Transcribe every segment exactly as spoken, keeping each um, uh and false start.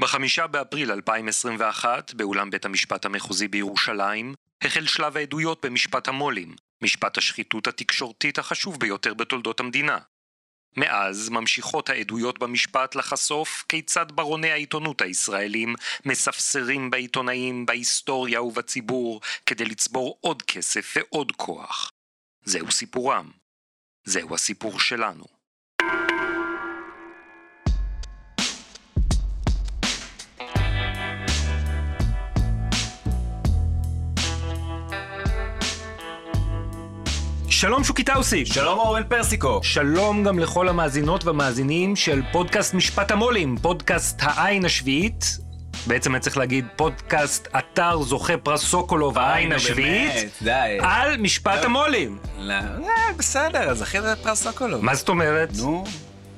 בחמישה באפריל אלפיים עשרים ואחת, באולם בית המשפט המחוזי בירושלים, החל שלב העדויות במשפט המולים, משפט השחיתות התקשורתית החשוב ביותר בתולדות המדינה. מאז ממשיכות העדויות במשפט לחשוף כיצד ברוני העיתונות הישראלים מספסרים בעיתונאים, בהיסטוריה ובציבור כדי לצבור עוד כסף ועוד כוח. זהו סיפורם. זהו הסיפור שלנו. שלום שוקי טאוסי. שלום אורן פרסיקו. שלום גם לכל המאזינות והמאזינים של פודקאסט משפט המולים, פודקאסט העין השביעית. בעצם אני צריך להגיד פודקאסט אתר זוכה פרס סוקולוב העין השביעית. באמת, די. על משפט המולים. לא, בסדר, אז אחרי זה פרס סוקולוב. מה זאת אומרת? נו.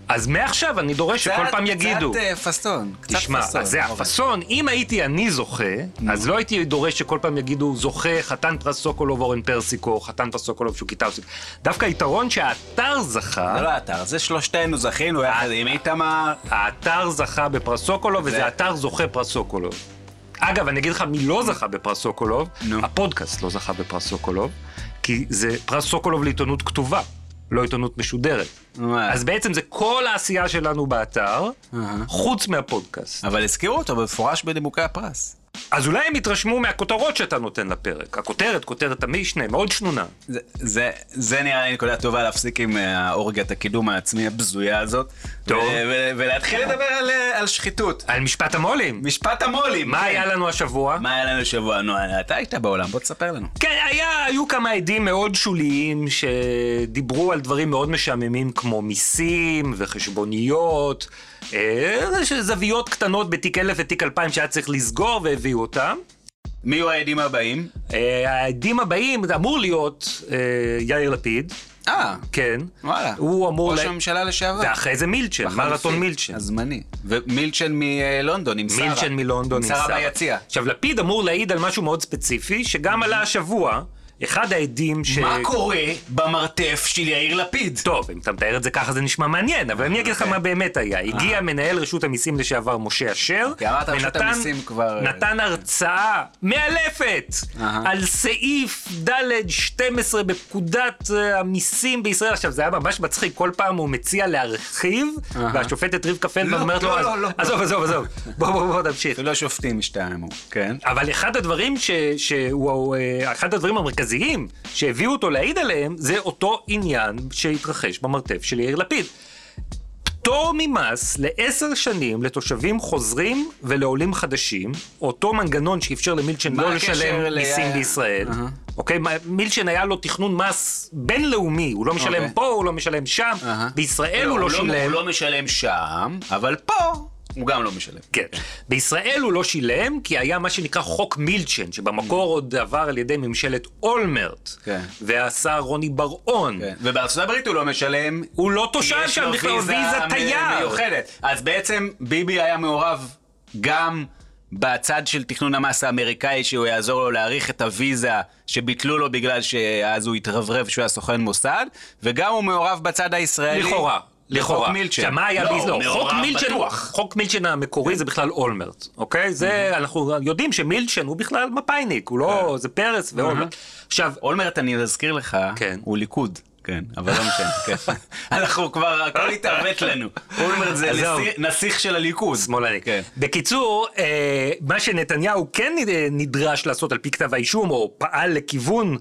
אז מעכשיו אני דורש שכל פעם יגידו. קצת פסטון, קצת פסטון. תשמע, זה הפסטון, אם הייתי אני זוכה, אז לא הייתי דורש שכל פעם יגידו זוכה, חתן פרס סוקולוב אורן פרסיקו, חתן פרס סוקולוב שוקי טאוסי. דווקא היתרון שהאתר זכה... זה לא האתר, זה שלושתנו זכינו, יחד עם איתמר. האתר זכה בפרס סוקולוב, וזה אתר זוכה פרס סוקולוב. אגב, אני אגיד לך מי לא זכה בפרס סוקולוב, הפודקאסט לא זכה בפרס סוקולוב, כי זה פרס סוקולוב לעיתונות כתובה. לא עיתונות משודרת. אז בעצם זה כל העשייה שלנו באתר, חוץ מהפודקאסט. אבל הזכירו אותו בפורש בנימוקי הפרס. אז אולי הם יתרשמו מהכותרות שאתה נותן לפרק. הכותרת, כותרת המשנה, מאוד שנונה. זה נראה לי נקודה טובה להפסיק עם האורגיית הקידום העצמי הבזויה הזאת. טוב. ולהתחיל לדבר על שחיתות. על משפט המולים. משפט המולים. מה היה לנו השבוע? מה היה לנו השבוע? נו, אתה היית בעולם, בוא תספר לנו. כן, היו כמה עדים מאוד שוליים שדיברו על דברים מאוד משעממים כמו מיסים וחשבוניות. זוויות קטנות בתיק אלף ותיק אלפיים שהיה צריך לסגור והביאו אותם. מי היו העדים הבאים? העדים הבאים אמור להיות יאיר לפיד. אה, כן. וואלה. הוא אמור... ראש הממשלה לשעבר. ואחרי זה מילצ'ן, מרתון מילצ'ן. הזמני. ומילצ'ן מלונדון עם שרה. מילצ'ן מלונדון עם שרה. שרה ביציע. עכשיו, לפיד אמור להעיד על משהו מאוד ספציפי, שגם עלה השבוע... אחד העדים ש... מה קורה במרתף של יאיר לפיד? טוב, אם אתה מתאר את זה ככה זה נשמע מעניין, אבל אני אגיד לך מה באמת היה. הגיע מנהל רשות המיסים לשעבר משה אשר, ונתן הרצאה מאלפת על סעיף ד' שתים עשרה בפקודת המיסים בישראל. עכשיו, זה היה ממש מצחיק, כל פעם הוא מציע להרחיב, והשופטת רבקה פלדמן אומרת לו, עזוב, עזוב, עזוב, בוא, בוא, בוא, תמשיך. לא שופטים משתיים, כן. אבל אחד הדברים שהוא... אחד הדברים המרכזיים שהביאו אותו להעיד עליהם, זה אותו עניין שהתרחש במרתף של יאיר לפיד. פטור ממס לעשר שנים לתושבים חוזרים ולעולים חדשים, אותו מנגנון שאפשר למילצ'ן לא לשלם מיסים בישראל. אוקיי, מילצ'ן היה לו תכנון מס בינלאומי, הוא לא משלם פה, הוא לא משלם שם, בישראל הוא לא שילם. הוא לא משלם שם, אבל פה... הוא גם לא משלם. כן. בישראל הוא לא שילם, כי היה מה שנקרא חוק מילצ'ן, שבמקור עוד עבר על ידי ממשלת אולמרט, והשר רוני בר-און. ובארצות הברית הוא לא משלם. הוא לא תושב שם בכלל, הוא ויזה תייר. מיוחדת. אז בעצם ביבי היה מעורב גם בצד של תכנון המס האמריקאי, שהוא יעזור לו להאריך את הוויזה שביטלו לו בגלל שאז הוא התרברב שהוא היה סוכן מוסד, וגם הוא מעורב בצד הישראלי. לכאורה. לחוק מילצ'ן. חוק מילצ'ן המקורי זה בכלל אולמרט, אוקיי? אנחנו יודעים שמילצ'ן הוא בכלל מפאיניק, זה פרס ואולמרט. אולמרט, אני אזכיר לך, הוא ליכוד, אבל לא משנה. אנחנו כבר, הכל התעוות לנו. אולמרט זה נסיך של הליכוד. בקיצור, מה שנתניהו כן נדרש לעשות על פי כתב האישום, או פעל לכיוון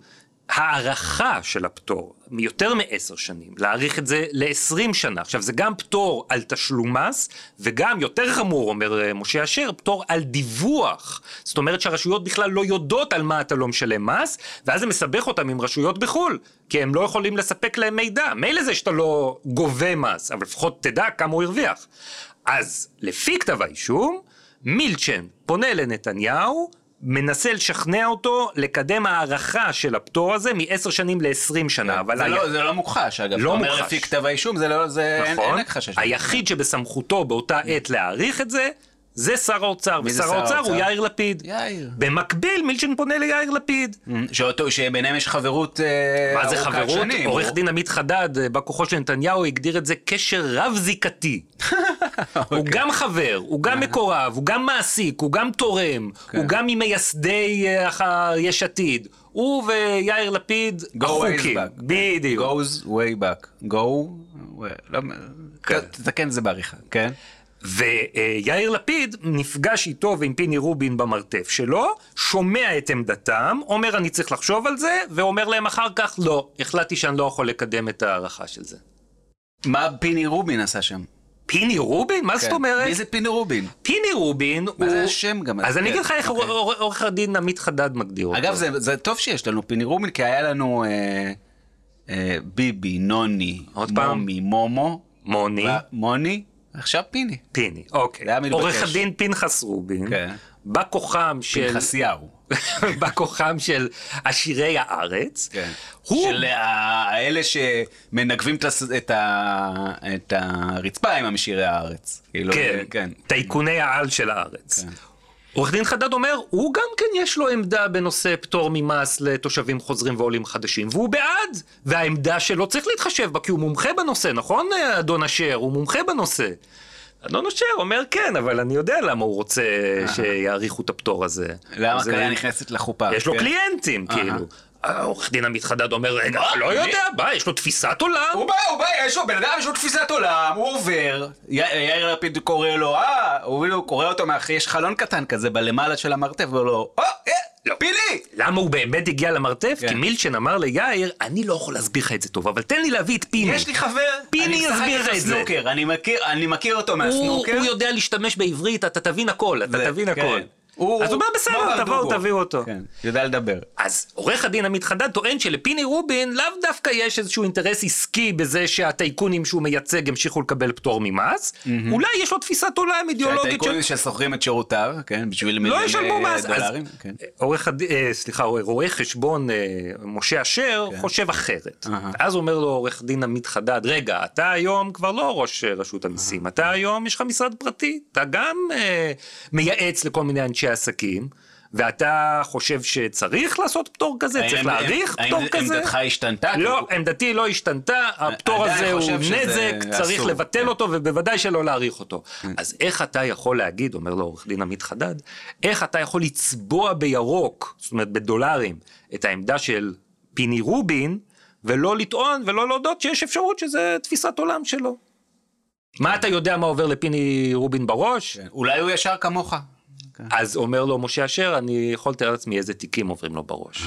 הערכה של הפטור, יותר מעשר שנים, להאריך את זה לעשרים שנה. עכשיו, זה גם פטור על תשלום מס, וגם, יותר חמור, אומר משה אשר, פטור על דיווח. זאת אומרת שהרשויות בכלל לא יודעות על מה אתה לא משלם מס, ואז זה מסבך אותם עם רשויות בחול, כי הם לא יכולים לספק להם מידע. מילא זה שאתה לא גובה מס, אבל לפחות תדע כמה הוא הרוויח. אז, לפי כתב האישום, מילצ'ן פונה לנתניהו, מנסה לשכנע אותו לקדם הערכה של הפטור הזה מ-עשר שנים ל-עשרים שנה. זה לא מוכחש, אגב. לא מוכחש. לפי כתב האישום, זה אין הכחש. היחיד שבסמכותו באותה עת להאריך את זה, זה שר האוצר, ושר האוצר הוא יאיר לפיד. יאיר. במקביל מילצ'ן פונה ליאיר לפיד. שביניהם יש חברות ארוכת שנים. מה זה חברות? עורך דין עמית חדד, בכוחו של נתניהו, הגדיר את זה קשר רב זיקתי. הוא גם חבר, הוא גם מקורב, הוא גם מעסיק, הוא גם תורם, הוא גם ממייסדי יש עתיד. הוא ויאיר לפיד החוקים. בדיוק. Goes way back. Go... תתקן את זה בעריכה, כן? ויאיר לפיד נפגש איתו ועם פיני רובין במרתף שלו, שומע את עמדתם, אומר אני צריך לחשוב על זה, ואומר להם אחר כך לא, החלטתי שאני לא יכול לקדם את הערכה של זה. מה פיני רובין עשה שם? פיני רובין? מה זאת אומרת? מי זה פיני רובין? פיני רובין הוא... מה זה השם גם? אז אני אגיד לך איך עורך הדין עמית חדד מגדיר אותו. אגב, זה טוב שיש לנו פיני רובין, כי היה לנו ביבי, נוני, מומי, מומו, מוני, מוני, עכשיו פיני. פיני, אוקיי. עורך הדין פנחס רובין, בכוחם של... פנחס יאו. בכוחם של עשירי הארץ. של האלה שמנגבים את הרצפה עם המשירי הארץ. כן, טייקוני העל של הארץ. עורך דין חדד אומר, הוא גם כן יש לו עמדה בנושא פטור ממס לתושבים חוזרים ועולים חדשים, והוא בעד, והעמדה שלו צריך להתחשב בה, כי הוא מומחה בנושא, נכון אדון אשר? הוא מומחה בנושא. אדון אשר אומר כן, אבל אני יודע למה הוא רוצה שיעריכו את הפטור הזה. למה קריה נכנסת לחופה? יש לו קליינטים, כאילו. עורך דין עמית חדד אומר, לא יודע, בא, יש לו תפיסת עולם. הוא בא, הוא בא, יש לו, בן אדם יש לו תפיסת עולם, הוא עובר. יאיר לפיד קורא לו, אה, הוא קורא אותו מאחי, יש חלון קטן כזה בלמעלה של המרתף, והוא לא, אה, אה, פיני! למה הוא באמת הגיע למרתף? כי מילצ'ן אמר ליאיר, אני לא יכול להסביר לך את זה טוב, אבל תן לי להביא את פיני. יש לי חבר, פיני יסביר את זה. אני מכיר אותו מהסנוקר. הוא יודע להשתמש בעברית, אתה תבין הכל, אתה תבין הכל. אז הוא בא בסדר, תבואו, תביאו אותו. כן, יודע לדבר. אז עורך הדין עמית חדד טוען שלפיני רובין לאו דווקא יש איזשהו אינטרס עסקי בזה שהטייקונים שהוא מייצג המשיכו לקבל פטור ממס, אולי יש לו תפיסת עולם אידיאולוגית. שהטייקונים שסוחרים את שירותיו, כן, בשביל מיליוני דולרים. עורך הדין, סליחה, רואה חשבון משה אשר חושב אחרת. אז אומר לו עורך דין עמית חדד, רגע, אתה היום כבר לא ראש רשות המסים, אתה היום יש לך משרד פרטי, אתה גם מייעץ לכל מיני אנשי עסקים, ואתה חושב שצריך לעשות פטור כזה, צריך להעריך פטור כזה. האם עמדתך השתנתה? לא, עמדתי לא השתנתה, הפטור הזה הוא נזק, צריך לבטל אותו, ובוודאי שלא להעריך אותו. אז איך אתה יכול להגיד, אומר לו עורך דין עמית חדד, איך אתה יכול לצבוע בירוק, זאת אומרת בדולרים, את העמדה של פיני רובין, ולא לטעון ולא להודות שיש אפשרות שזה תפיסת עולם שלו. מה אתה יודע מה עובר לפיני רובין בראש? אולי הוא ישר כמוך. אז אומר לו משה אשר, אני יכול לתאר לעצמי איזה תיקים עוברים לו בראש.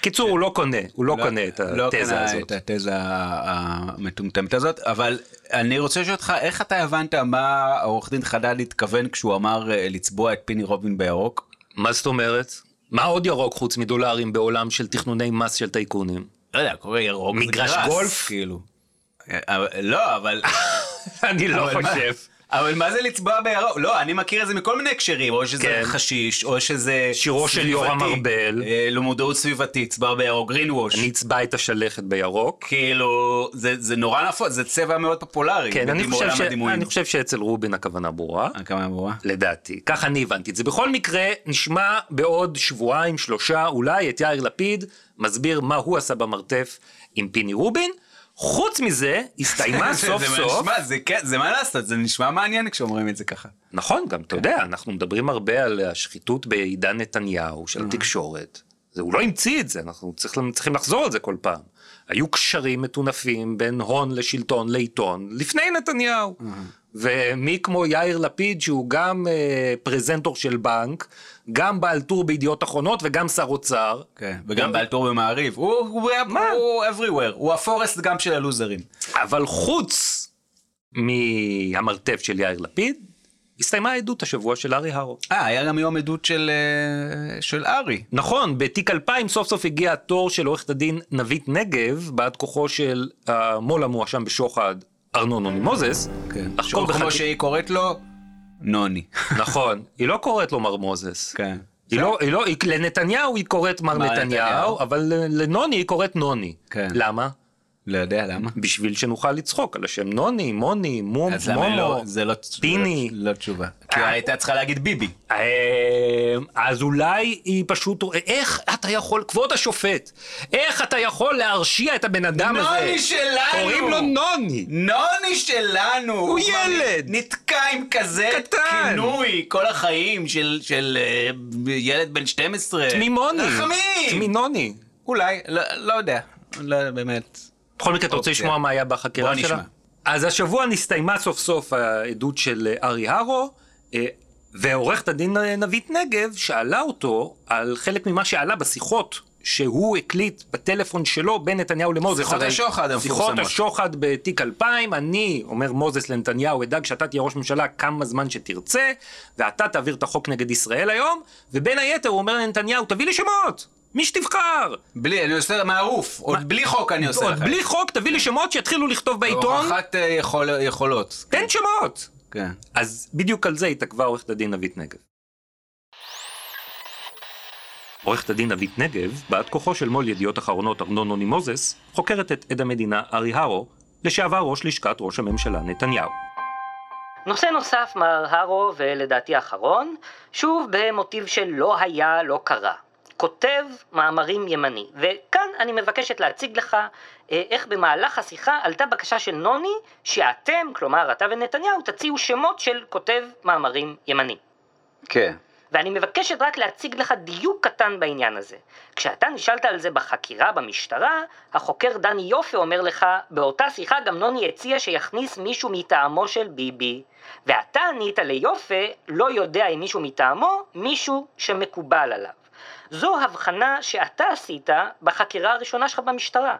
קיצור, הוא לא קונה, הוא לא קונה את התזה הזאת. לא קונה את התזה המטומטמת הזאת, אבל אני רוצה לשאול אותך, איך אתה הבנת מה עורך דין חדד התכוון כשהוא אמר לצבוע את פיני רובין בירוק? מה זאת אומרת? מה עוד ירוק חוץ מדולרים בעולם של תכנוני מס של טייקונים? לא יודע, קורא ירוק. מגרש גולף? לא, אבל... אני לא חושב. אבל מה זה לצבוע בירוק? לא, אני מכיר את זה מכל מיני הקשרים, או שזה חשיש, או שזה... שירו של יורם ארבל. למודעות סביבתית, צבע בירוק, גרינווש. אני אצבע את השלכת בירוק. כאילו, זה נורא נפוץ, זה צבע מאוד פופולרי. כן, אני חושב שאצל רובין הכוונה ברורה. הכוונה ברורה? לדעתי. ככה אני הבנתי את זה. בכל מקרה, נשמע בעוד שבועיים, שלושה, אולי את יאיר לפיד, מסביר מה הוא עשה במרתף עם פיני רובין. חוץ מזה, הסתיימה סוף סוף. זה מה לעשות, זה נשמע מעניין כשאומרים את זה ככה. נכון, גם אתה יודע, אנחנו מדברים הרבה על השחיתות בעידן נתניהו, של התקשורת. הוא לא המציא את זה, אנחנו צריכים לחזור על זה כל פעם. היו קשרים מתונפים בין הון לשלטון, לעיתון, לפני נתניהו. ומי כמו יאיר לפיד, שהוא גם פרזנטור של בנק, גם בעל טור בידיעות אחרונות, וגם שר אוצר. כן, וגם בעל טור במעריב. הוא everywhere, הוא הפורסט גם של הלוזרים. אבל חוץ מהמרתף של יאיר לפיד, הסתיימה העדות השבוע של ארי הרו. אה, היה גם יום עדות של, של ארי. נכון, בתיק אלפיים סוף סוף הגיע התור של עורכת הדין נבית נגב, בעד כוחו של המול המואשם בשוחד, ארנון נוני מוזס. כן, שהוא בחק... כמו שהיא קוראת לו נוני. נכון, היא לא קוראת לו מר מוזס. כן. היא לא, היא לא, היא, לנתניהו היא קוראת מר, מר נתניהו, נתניהו, אבל לנוני היא קוראת נוני. כן. למה? לא יודע למה. בשביל שנוכל לצחוק על השם נוני, מוני, מום, מומו, פיני. לא תשובה. כי הייתה צריכה להגיד ביבי. אז אולי היא פשוט... איך אתה יכול, כבוד השופט, איך אתה יכול להרשיע את הבן אדם הזה? נוני שלנו! קוראים לו נוני. נוני שלנו! הוא ילד! נתקע עם כזה כינוי כל החיים של ילד בן שתים עשרה. תמימוני. רחמים! תמינוני. אולי, לא יודע. לא באמת... בכל מקרה, אתה רוצה לשמוע מה היה בחקירה שלה? אז השבוע נסתיימה סוף סוף העדות של ארי הרו, ועורכת הדין נבית נגב שאלה אותו על חלק ממה שעלה בשיחות שהוא הקליט בטלפון שלו בין נתניהו למוזס. שיחות השוחד. שיחות השוחד בתיק אלפיים, אני, אומר מוזס לנתניהו, אדאג שאתה תהיה ראש ממשלה כמה זמן שתרצה, ואתה תעביר את החוק נגד ישראל היום, ובין היתר הוא אומר לנתניהו, תביא לי שמות! מי שתבחר! בלי, אני עושה מערוף. עוד בלי חוק אני עושה לך. עוד בלי חוק, תביא לי שמות שיתחילו לכתוב בעיתון. הוכחת יכולות. תן שמות! כן. אז בדיוק על זה התעכבה עורכת הדין נבית נגב. עורכת הדין נבית נגב, בעת כוחו של מול ידיעות אחרונות ארנון נוני מוזס, חוקרת את עד המדינה ארי הרו, לשעבר ראש לשכת ראש הממשלה נתניהו. נושא נוסף מר הרו, ולדעתי האחרון, שוב במוטיב של לא היה, לא קרה. כותב מאמרים ימני, וכאן אני מבקשת להציג לך איך במהלך השיחה עלתה בקשה של נוני שאתם, כלומר אתה ונתניהו, תציעו שמות של כותב מאמרים ימני. כן. ואני מבקשת רק להציג לך דיוק קטן בעניין הזה. כשאתה נשאלת על זה בחקירה במשטרה, החוקר דני יופי אומר לך, באותה שיחה גם נוני הציע שיכניס מישהו מטעמו של ביבי, ואתה ענית ליופי, לא יודע אם מישהו מטעמו, מישהו שמקובל עליו. זו הבחנה שאתה עשית בחקירה הראשונה שלך במשטרה.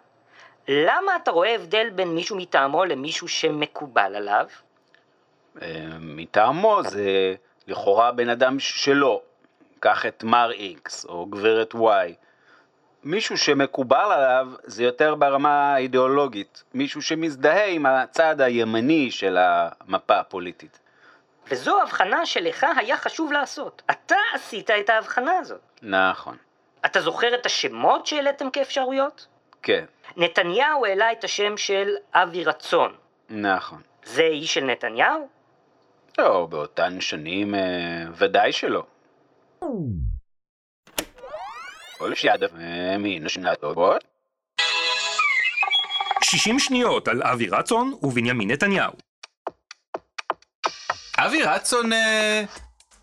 למה אתה רואה הבדל בין מישהו מטעמו למישהו שמקובל עליו? מטעמו זה לכאורה בן אדם שלו, קח את מר X או גברת Y. מישהו שמקובל עליו זה יותר ברמה האידיאולוגית, מישהו שמזדהה עם הצד הימני של המפה הפוליטית. וזו הבחנה שלך היה חשוב לעשות. אתה עשית את ההבחנה הזאת. נכון. אתה זוכר את השמות שהעליתם כאפשרויות? כן. נתניהו העלה את השם של אבי רצון. נכון. זה איש של נתניהו? לא, באותן שנים אה, ודאי שלא. כל שיעד מן השנת עוברות. שישים שניות על אבי רצון ובנימין נתניהו. אבי רצון, אה,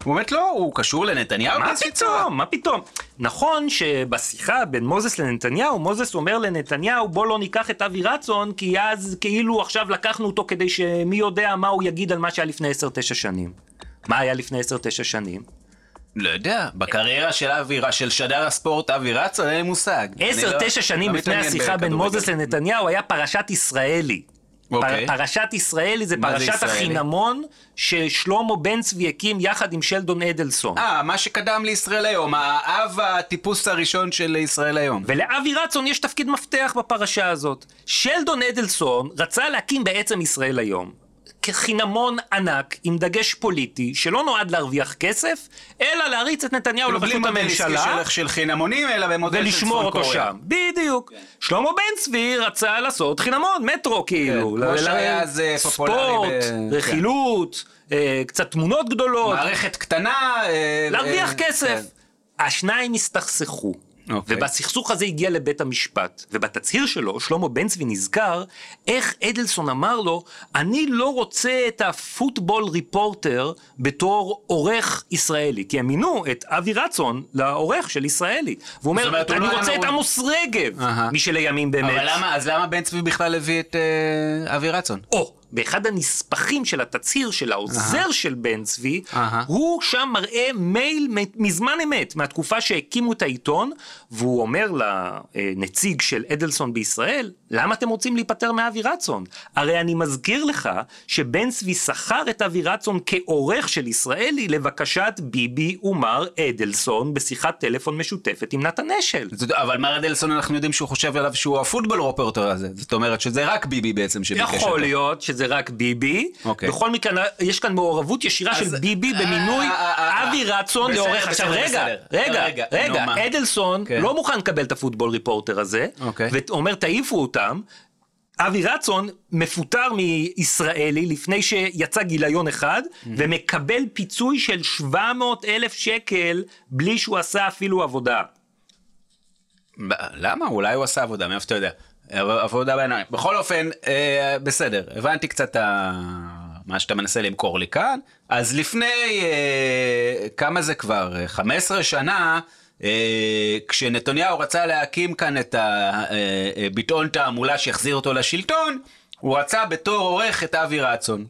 הוא באמת לא, הוא קשור לנתניהו. מה פתאום, מה פתאום. נכון שבשיחה בין מוזס לנתניהו, מוזס אומר לנתניהו, בוא לא ניקח את אבי רצון, כי אז כאילו עכשיו לקחנו אותו כדי שמי יודע מה הוא יגיד על מה שהיה לפני עשר תשע שנים. מה היה לפני עשר תשע שנים? לא יודע, בקריירה של אווירה, של שדר הספורט אווירה, צולל לי מושג. עשר תשע שנים לפני השיחה בין מוזס לנתניהו היה פרשת ישראלי. Okay. פרשת ישראלי זה פרשת זה החינמון ששלמה בן צבי הקים יחד עם שלדון אדלסון. אה, מה שקדם לישראל היום, האב הטיפוס הראשון של ישראל היום. ולאבי רצון יש תפקיד מפתח בפרשה הזאת. שלדון אדלסון רצה להקים בעצם ישראל היום כחינמון ענק עם דגש פוליטי שלא נועד להרוויח כסף אלא להריץ את נתניהו לבשות הממשלה של חינמונים אלא במודל ולשמור אותו שם. בדיוק. שלמה בן צבי רצה לעשות חינמון מטרו כאילו, ספורט, רכילות, קצת תמונות גדולות, מערכת קטנה, להרוויח כסף. השניים הסתכסכו ובסכסוך הזה הגיע לבית המשפט, ובתצהיר שלו, שלמה בן צבי נזכר, איך אדלסון אמר לו, אני לא רוצה את הפוטבול ריפורטר בתור עורך ישראלי, כי אמינו את אבי רצון לעורך של ישראלי, והוא אומר, אני רוצה את עמוס רגב, מי שלימים באמת. אז למה בן צבי בכלל הביא את אבי רצון? או, באחד הנספחים של התצהיר של העוזר של בן צבי, הוא שם מראה מייל מזמן אמת, מהתקופה שהקימו את העיתון, והוא אומר לנציג של אדלסון בישראל, למה אתם רוצים להיפטר מאבי רצון? הרי אני מזכיר לך שבן צבי שכר את אבי רצון כעורך של ישראלי לבקשת ביבי ומר אדלסון בשיחת טלפון משותפת עם נתן אשל. אבל מר אדלסון אנחנו יודעים שהוא חושב עליו שהוא הפוטבול רופורטר הזה, זאת אומרת שזה רק ביבי בעצם שביקש. יכול להיות שזה רק ביבי, בכל מקרה יש כאן מעורבות ישירה של ביבי במינוי אבי רצון לעורך. עכשיו רגע, רגע, רגע, אדלסון לא מוכן לקבל את הפוטבול ריפורטר הזה, ואומר תעיפו אותם, אבי רצון מפוטר מישראלי לפני שיצא גיליון אחד, mm-hmm. ומקבל פיצוי של שבע מאות אלף שקל, בלי שהוא עשה אפילו עבודה. למה? אולי הוא עשה עבודה, מאיפה אתה יודע? עבודה בעיניים. בכל אופן, אה, בסדר, הבנתי קצת ה... מה שאתה מנסה למכור לי כאן. אז לפני, אה, כמה זה כבר? חמש עשרה שנה, כשנתניהו רצה להקים כאן את הביטאון תעמולה שיחזיר אותו לשלטון, הוא רצה בתור עורך את אבי רצון.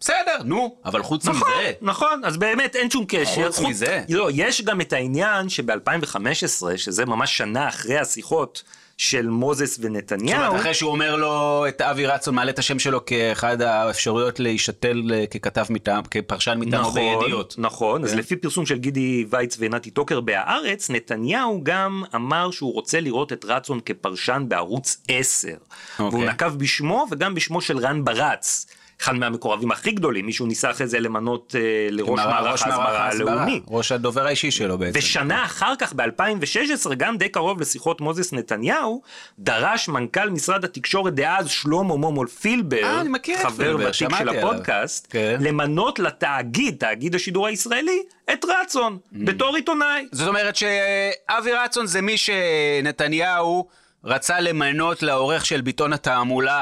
בסדר, נו, אבל חוץ מזה. נכון, נכון, אז באמת אין שום קשר. חוץ מזה. לא, יש גם את העניין שב-אלפיים וחמש עשרה, שזה ממש שנה אחרי השיחות של מוזס ונתניהו. זאת אומרת, אחרי שהוא אומר לו את אבי רצון, מעלה את השם שלו כאחד האפשרויות להישתל ככתב מטעם, כפרשן מטעם בידיעות. נכון, נכון. אז לפי פרסום של גידי וייץ ונתי טוקר בהארץ, נתניהו גם אמר שהוא רוצה לראות את רצון כפרשן בערוץ עשר. והוא נקב בשמו וגם בשמו של רן ברץ, אחד מהמקורבים הכי גדולים, מישהו ניסה אחרי זה למנות לראש מערך ההסברה הלאומי. ראש הדובר האישי שלו בעצם. ושנה אחר כך, ב-אלפיים ושש עשרה, גם די קרוב לשיחות מוזס נתניהו, דרש מנכ"ל משרד התקשורת דאז, שלמה מומול פילבר, חבר ותיק של הפודקאסט, למנות לתאגיד, תאגיד השידור הישראלי, את רצון, בתור עיתונאי. זאת אומרת שאבי רצון זה מי שנתניהו רצה למנות לעורך של ביטאון התעמולה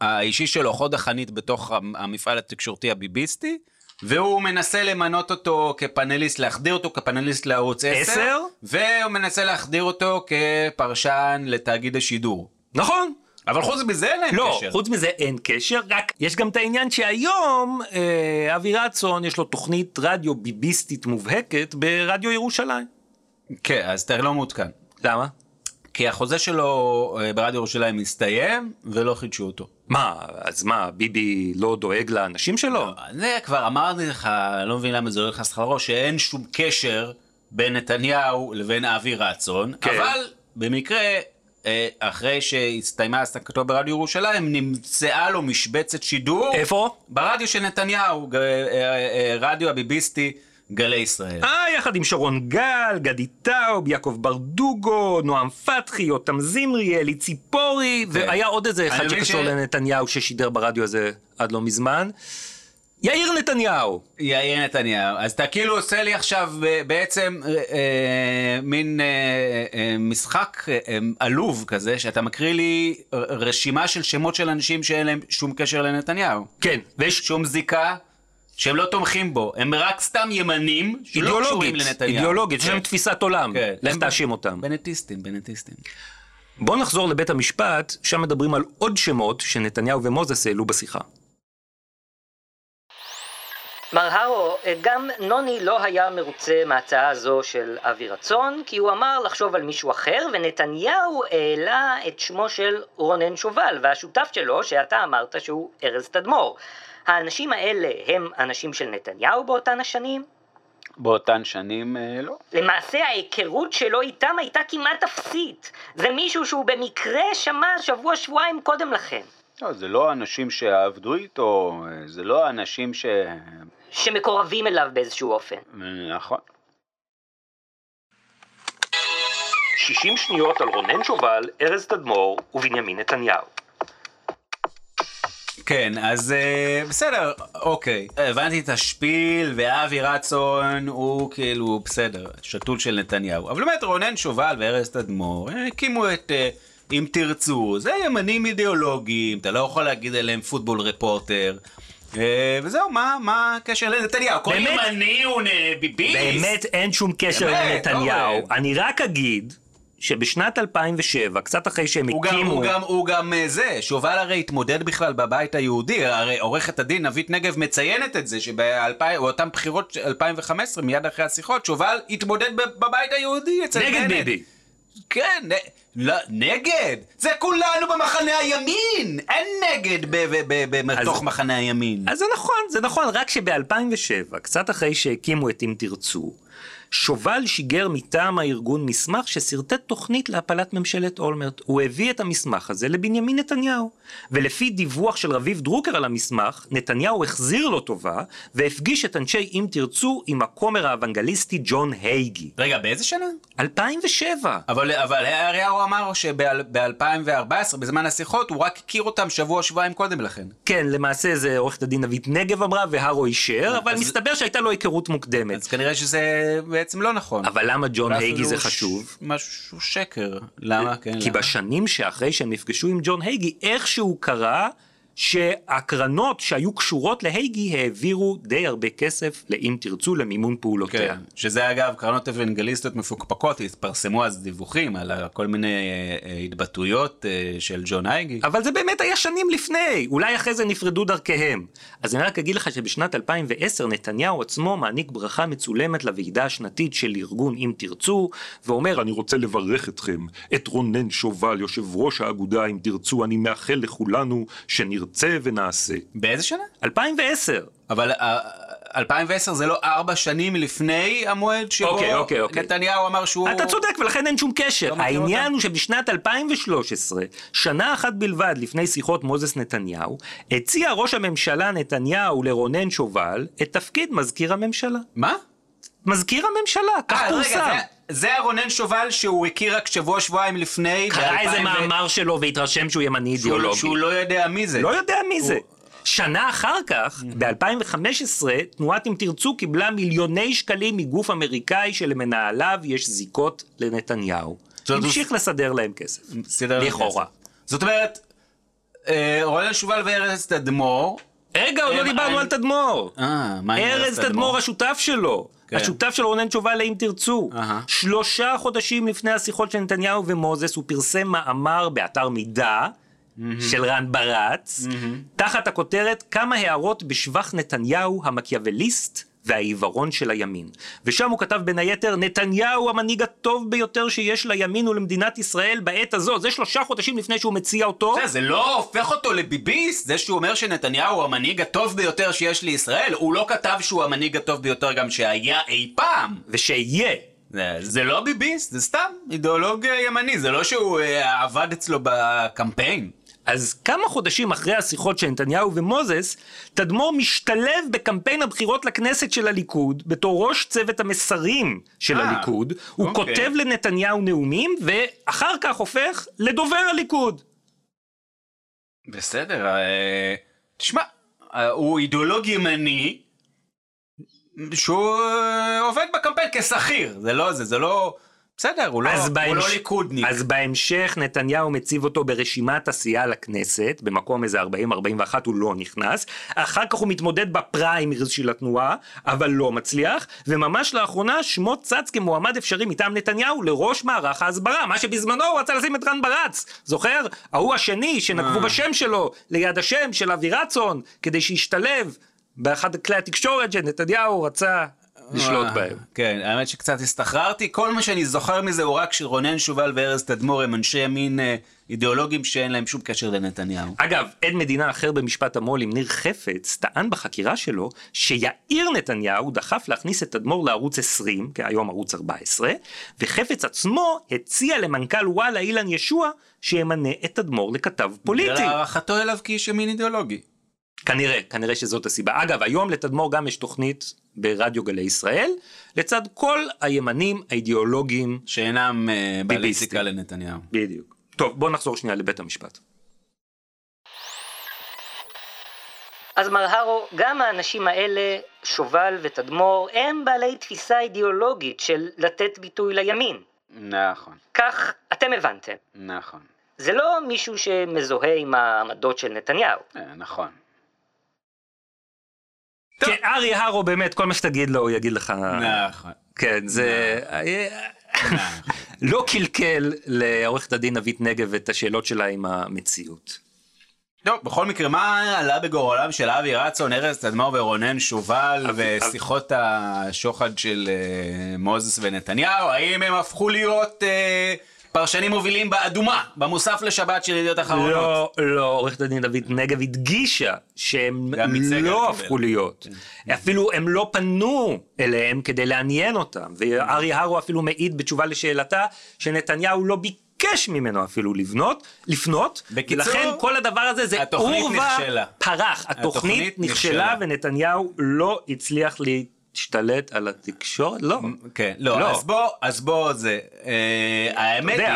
האישי שלו, חוד החנית בתוך המפעל התקשורתי הביביסטי, והוא מנסה למנות אותו כפאנליסט, להחדיר אותו כפאנליסט לערוץ עשר, והוא מנסה להחדיר אותו כפרשן לתאגיד השידור. נכון. אבל חוץ מזה אין לא, קשר. לא, חוץ מזה אין קשר, רק יש גם את העניין שהיום אה, אבי רצון יש לו תוכנית רדיו ביביסטית מובהקת ברדיו ירושלים. כן, אז תראה לא מעודכן. למה? כי החוזה שלו ברדיו ירושלים מסתיים, ולא חידשו אותו. מה? אז מה, ביבי לא דואג לאנשים שלו? לא, זה כבר אמרתי לך, לא מבין למה זה הולך לסחררו, שאין שום קשר בין נתניהו לבין אבי רצון, כן. אבל במקרה, אחרי שהסתיימה הסתקתו ברדיו ירושלים, נמצאה לו משבצת שידור. איפה? ברדיו של נתניהו, רדיו הביביסטי, גלי ישראל. אה, יחד עם שרון גל, גדי טאוב, יעקב ברדוגו, נועם פתחי, יותם זמרי, אלי ציפורי, והיה עוד איזה אחד שקשור לנתניהו ששידר ברדיו הזה עד לא מזמן. יאיר נתניהו. יאיר נתניהו. אז אתה כאילו עושה לי עכשיו בעצם מין משחק עלוב כזה, שאתה מקריא לי רשימה של שמות של אנשים שאין להם שום קשר לנתניהו. כן. ויש שום זיקה. שהם לא תומכים בו, הם רק סתם ימנים שלא קשורים לנתניהו. אידיאולוגית, שהם תפיסת עולם, לך תאשים אותם. בנטיסטים, בנטיסטים. בואו נחזור לבית המשפט, שם מדברים על עוד שמות שנתניהו ומוזס העלו בשיחה. מר הרו, גם נוני לא היה מרוצה מההצעה הזו של אבי רצון, כי הוא אמר לחשוב על מישהו אחר, ונתניהו העלה את שמו של רונן שובל, והשותף שלו שאתה אמרת שהוא ארז תדמור. האנשים האלה הם אנשים של נתניהו באותן השנים? באותן שנים לא. למעשה ההיכרות שלו איתם הייתה כמעט אפסית. זה מישהו שהוא במקרה שמע שבוע שבועיים קודם לכן. לא, זה לא אנשים שעבדו איתו, זה לא אנשים ש... שמקורבים אליו באיזשהו אופן. נכון. שישים שניות על רונן שובל, ארז תדמור ובנימין נתניהו. כן, אז בסדר, אוקיי, הבנתי את השפיל, ואבי רצון הוא כאילו בסדר, שתול של נתניהו. אבל באמת רונן שובל וארז תדמור הקימו את אם תרצו, זה ימנים אידיאולוגיים, אתה לא יכול להגיד עליהם פוטבול רפורטר, וזהו, מה, מה הקשר לנתניהו? כל ימני הוא ביביסט. באמת אין שום קשר לנתניהו, אני רק אגיד... שבשנת אלפיים ושבע, קצת אחרי שהם הוא הקימו... גם, הוא, גם, הוא גם זה, שובל הרי התמודד בכלל בבית היהודי, הרי עורכת הדין נבית נגב מציינת את זה, שבאותן בחירות אלפיים וחמש עשרה, מיד אחרי השיחות, שובל התמודד בבית היהודי אצל נגד בנט. ביבי. כן, נ, לא, נגד. זה כולנו במחנה הימין. אין נגד בתוך מחנה הימין. אז זה נכון, זה נכון, רק שב-אלפיים ושבע, קצת אחרי שהקימו את אם תרצו, שובל שיגר מטעם הארגון מסמך שסרטט תוכנית להפלת ממשלת אולמרט. הוא הביא את המסמך הזה לבנימין נתניהו. ולפי דיווח של רביב דרוקר על המסמך, נתניהו החזיר לו טובה, והפגיש את אנשי אם תרצו עם הכומר האוונגליסטי ג'ון הייגי. רגע, באיזה שנה? אלפיים ושבע. אבל, אבל הרי מאור אמר שב-אלפיים וארבע עשרה, בזמן השיחות, הוא רק הכיר אותם שבוע שבועיים קודם לכן. כן, למעשה זה עורכת הדין נבית נגב אמרה, והרו אישר, אבל מסתבר שהייתה לו היכרות מוקדמת. אז כנראה שזה בעצם לא נכון. אבל למה ג'ון הייגי זה חשוב? משהו שקר. למה? כי בשנים שאחרי שהם נפגשו עם ג'ון הייגי, איכשהו קרה שהקרנות שהיו קשורות להייגי העבירו די הרבה כסף לאם תרצו למימון פעולותיה. כן, שזה אגב קרנות אבנגליסטיות מפוקפקות, התפרסמו אז דיווחים על כל מיני התבטאויות של ג'ון הייגי. אבל זה באמת היה שנים לפני, אולי אחרי זה נפרדו דרכיהם. אז אני רק אגיד לך שבשנת אלפיים ועשר נתניהו עצמו מעניק ברכה מצולמת לוועידה השנתית של ארגון אם תרצו, ואומר, אני רוצה לברך אתכם, את רונן שובל, יושב ראש האגודה אם תרצו, אני מאחל לכולנו שנרצה נרצה ונעשה. באיזה שנה? אלפיים ועשר. אבל אלפיים ועשר זה לא ארבע שנים לפני המועד שבו אוקיי, אוקיי, אוקיי. נתניהו אמר שהוא... אתה צודק, ולכן אין שום קשר. לא העניין אותם. הוא שבשנת אלפיים ושלוש עשרה, שנה אחת בלבד לפני שיחות מוזס נתניהו, הציע ראש הממשלה נתניהו לרונן שובל את תפקיד מזכיר הממשלה. מה? מזכיר הממשלה, כך פורסם. זה הרונן שובל שהוא הכיר רק שבוע שבועיים לפני. קרא איזה מאמר שלו והתרשם שהוא ימני אידיאולוגי. שהוא לא יודע מי זה. לא יודע מי זה. שנה אחר כך, ב-אלפיים וחמש עשרה, תנועת אם תרצו קיבלה מיליוני שקלים מגוף אמריקאי שלמנהליו יש זיקות לנתניהו. המשיך לסדר להם כסף. לכאורה. זאת אומרת, רונן שובל וארז תדמור. רגע, עוד לא דיברנו על תדמור. ארז תדמור השותף שלו. השותף של רונן שובל לאם תרצו. שלושה חודשים לפני השיחות של נתניהו ומוזס, הוא פרסם מאמר באתר מידע של רן ברץ, תחת הכותרת כמה הערות בשבח נתניהו המקיאווליסט והעיוורון של הימין. ושם הוא כתב בין היתר, נתניהו המנהיג הטוב ביותר שיש לימין ולמדינת ישראל בעת הזו. זה שלושה חודשים לפני שהוא מציע אותו. זה, זה לא הופך אותו לביביסט, זה שהוא אומר שנתניהו הוא המנהיג הטוב ביותר שיש לישראל. הוא לא כתב שהוא המנהיג הטוב ביותר גם שהיה אי פעם. ושיהיה. זה, זה לא ביביסט, זה סתם אידיאולוג ימני, זה לא שהוא אה, עבד אצלו בקמפיין. אז כמה חודשים אחרי השיחות של נתניהו ומוזס, תדמור משתלב בקמפיין הבחירות לכנסת של הליכוד, בתור ראש צוות המסרים של 아, הליכוד, הוא אוקיי. כותב לנתניהו נאומים, ואחר כך הופך לדובר הליכוד. בסדר, אה, תשמע, אה, הוא אידיאולוג ימני, שהוא עובד בקמפיין כסחיר, זה לא זה, זה לא... בסדר, הוא לא, הוא לא ליכודניק. אז בהמשך נתניהו מציב אותו ברשימת עשייה לכנסת, במקום איזה ארבעים ארבעים ואחת הוא לא נכנס, אחר כך הוא מתמודד בפריימריז של התנועה, אבל לא מצליח, וממש לאחרונה שמו צץ כמועמד אפשרי מטעם נתניהו לראש מערך ההסברה, מה שבזמנו הוא רצה לשים את רן ברץ, זוכר? ההוא השני שנקבו בשם שלו, ליד השם של אבי רצון, כדי שישתלב באחד כלי התקשורת שנתניהו רצה... לשלוט בהם. כן, האמת שקצת הסתחררתי, כל מה שאני זוכר מזה הוא רק שרונן שובל וארז תדמור הם אנשי מין אידיאולוגים שאין להם שום קשר לנתניהו. אגב, עד מדינה אחר במשפט המול עם ניר חפץ טען בחקירה שלו שיאיר נתניהו דחף להכניס את תדמור לערוץ עשרים, כהיום ערוץ ארבע עשרה, וחפץ עצמו הציע למנכ"ל וואלה אילן ישוע שימנה את תדמור לכתב פוליטי. ולהערכתו אליו כאיש מין אידיאולוגי. כנראה, כנראה שזאת הסיבה. אגב, היום לתדמור גם יש תוכנית ברדיו גלי ישראל, לצד כל הימנים האידיאולוגיים שאינם uh, בעלי זיקה לנתניהו. בדיוק. טוב, בואו נחזור שנייה לבית המשפט. אז מר הרו, גם האנשים האלה, שובל ותדמור, הם בעלי תפיסה אידיאולוגית של לתת ביטוי לימין. נכון. כך אתם הבנתם. נכון. זה לא מישהו שמזוהה עם העמדות של נתניהו. נכון. כן, ארי הרו באמת, כל מה שתגיד לו, הוא יגיד לך... נכון. כן, זה... לא קלקל לעורכת הדין נבית נגב את השאלות שלה עם המציאות. טוב, בכל מקרה, מה עלה בגורלם של אבי רצון, ארז תדמור ורונן שובל, ושיחות השוחד של מוזס ונתניהו, האם הם הפכו להיות... פרשנים מובילים באדומה, במוסף לשבת של ידיעות אחרונות. לא, לא, עורכת הדין נבית נגב הדגישה שהם לא הפכו להיות. אפילו הם לא פנו אליהם כדי לעניין אותם. וארי הרו אפילו מעיד בתשובה לשאלתה שנתניהו לא ביקש ממנו אפילו לבנות, לפנות. בקיצור, ולכן כל הדבר הזה זה עורבה פרח. התוכנית נכשלה ונתניהו לא הצליח להתאר. להשתלט על התקשורת? לא. כן, לא, אז בוא, אז בוא זה, האמת היא...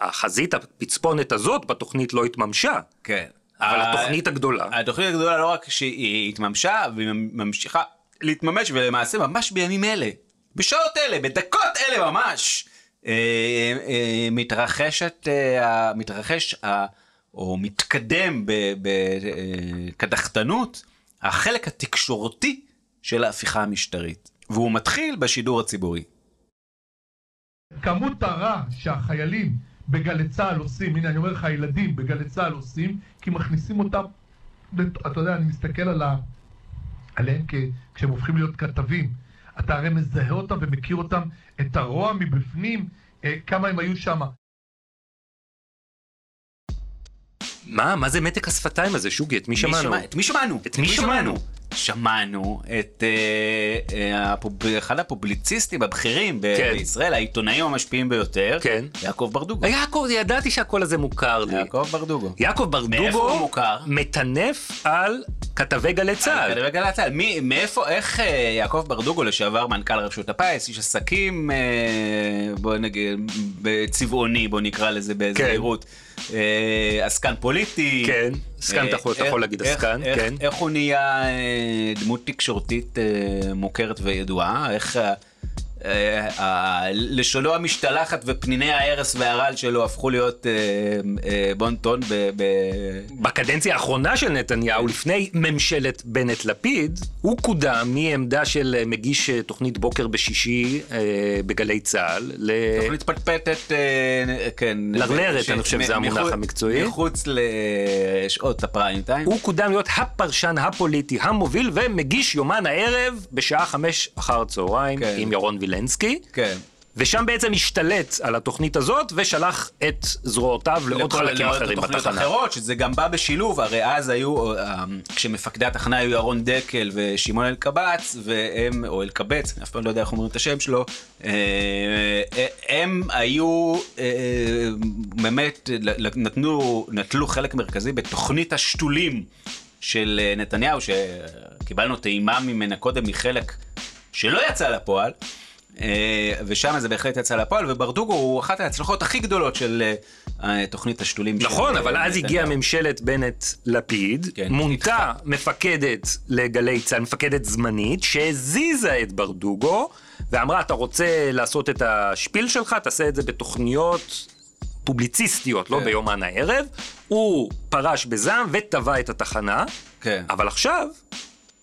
החזית הפצפונת הזאת בתוכנית לא התממשה. כן. אבל התוכנית הגדולה. התוכנית הגדולה לא רק שהיא התממשה, והיא ממשיכה להתממש, ולמעשה ממש בימים אלה, בשעות אלה, בדקות אלה ממש, מתרחשת, מתרחש או מתקדם בקדחתנות, החלק התקשורתי של ההפיכה המשטרית, והוא מתחיל בשידור הציבורי. כמות הרע שהחיילים בגלי צהל עושים, הנה אני אומר לך, הילדים בגלי צהל עושים, כי מכניסים אותם, אתה יודע, אני מסתכל על ה... עליהם כ... כשהם הופכים להיות כתבים, אתה הרי מזהה אותם ומכיר אותם, את הרוע מבפנים, כמה הם היו שם. מה? מה זה מתק השפתיים הזה, שוגי? את מי שמענו? את מי שמענו? את מי שמענו? שמענו את אחד הפובליציסטים הבכירים בישראל, העיתונאים המשפיעים ביותר, יעקב ברדוגו. יעקב, ידעתי שהקול הזה מוכר לי. יעקב ברדוגו. יעקב ברדוגו מטנף על כתבי גלי צהל. כתבי גלי צהל. מאיפה, איך יעקב ברדוגו, לשעבר מנכ"ל רשות הפיס, איש עסקים, בוא נגיד, צבעוני, בוא נקרא לזה בזהירות, עסקן פוליטי. כן, עסקן, אתה יכול להגיד עסקן. איך הוא נהיה דמות תקשורתית מוכרת וידועה? איך לשונו המשתלחת ופניני הערס והרעל שלו הפכו להיות בונטון בקדנציה האחרונה של נתניהו, לפני ממשלת בנט לפיד, הוא קודם מעמדה של מגיש תוכנית בוקר בשישי בגלי צהל, תוכנית פטפטת, כן, לרלרת, אני חושב זה המונח המקצועי, מחוץ לשעות הפריים טיים, הוא קודם להיות הפרשן הפוליטי המוביל ומגיש יומן הערב בשעה חמש אחר הצהריים עם ירון וילנד לנסקי, כן. ושם בעצם השתלט על התוכנית הזאת, ושלח את זרועותיו לעוד חלקים אחרים בתחנה. אחרות, שזה גם בא בשילוב, הרי אז היו, כשמפקדי התחנה היו ירון דקל ושמעון אלקבץ, והם, או אלקבץ, אף פעם לא יודע איך אומרים את השם שלו, הם היו, באמת, נתנו, נטלו חלק מרכזי בתוכנית השתולים של נתניהו, שקיבלנו טעימה ממנה קודם מחלק שלא יצא לפועל, ושם זה בהחלט יצא לפועל, וברדוגו הוא אחת ההצלחות הכי גדולות של תוכנית השתולים. נכון, אבל אז הגיעה ממשלת בנט לפיד, מונתה מפקדת לגלי צהל, מפקדת זמנית, שהזיזה את ברדוגו, ואמרה, אתה רוצה לעשות את השפיל שלך, תעשה את זה בתוכניות פובליציסטיות, לא ביומן הערב, הוא פרש בזעם וטבע את התחנה, אבל עכשיו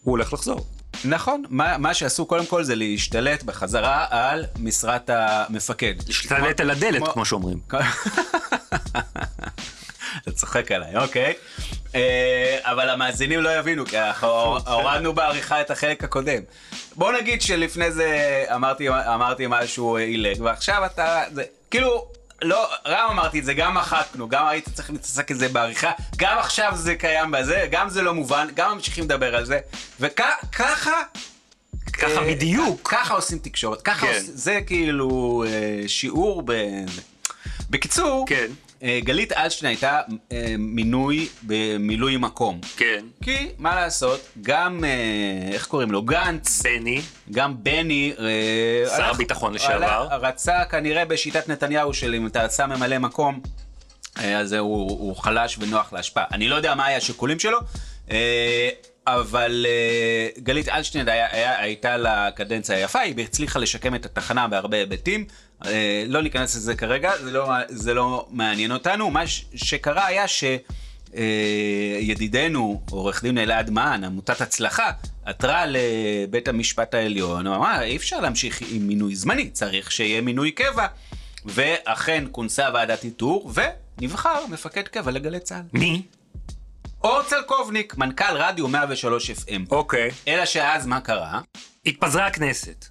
הוא הולך לחזור. נכון, מה, מה שעשו קודם כל זה להשתלט בחזרה על משרת המפקד. להשתלט על הדלת, כמו, כמו שאומרים. אתה צוחק עליי, אוקיי. Uh, אבל המאזינים לא יבינו, כי אנחנו הורדנו בעריכה את החלק הקודם. בואו נגיד שלפני זה אמרתי, אמרתי משהו אילג, ועכשיו אתה... זה, כאילו... לא, רם אמרתי את זה, גם מחקנו, גם היית צריך להתעסק את זה בעריכה, גם עכשיו זה קיים בזה, גם זה לא מובן, גם ממשיכים לדבר על זה, וככה, ככה בדיוק, ככה עושים תקשורת, ככה עושים, זה כאילו שיעור ב... בקיצור, גלית אלשטיין הייתה מינוי במילוי מקום. כן. כי, מה לעשות, גם, איך קוראים לו, גנץ. בני. גם בני. שר הביטחון לשעבר. רצה כנראה בשיטת נתניהו של אם אתה רצה ממלא מקום, אז הוא חלש ונוח להשפעה. אני לא יודע מה היה השיקולים שלו, אבל גלית אלשטיין הייתה לה קדנציה היפה, היא הצליחה לשקם את התחנה בהרבה היבטים, לא ניכנס לזה כרגע, זה לא, זה לא מעניין אותנו. מה שקרה היה שידידנו, עורך דין אלעד מען, עמותת הצלחה, עתרה לבית המשפט העליון, אמרה, אי אפשר להמשיך עם מינוי זמני, צריך שיהיה מינוי קבע, ואכן כונסה ועדת איתור, ונבחר מפקד קבע לגלי צהל. מי? אור צלקובניק, מנכ"ל רדיו מאה ושלוש אף אם. אוקיי. אלא שאז מה קרה? התפזרה הכנסת.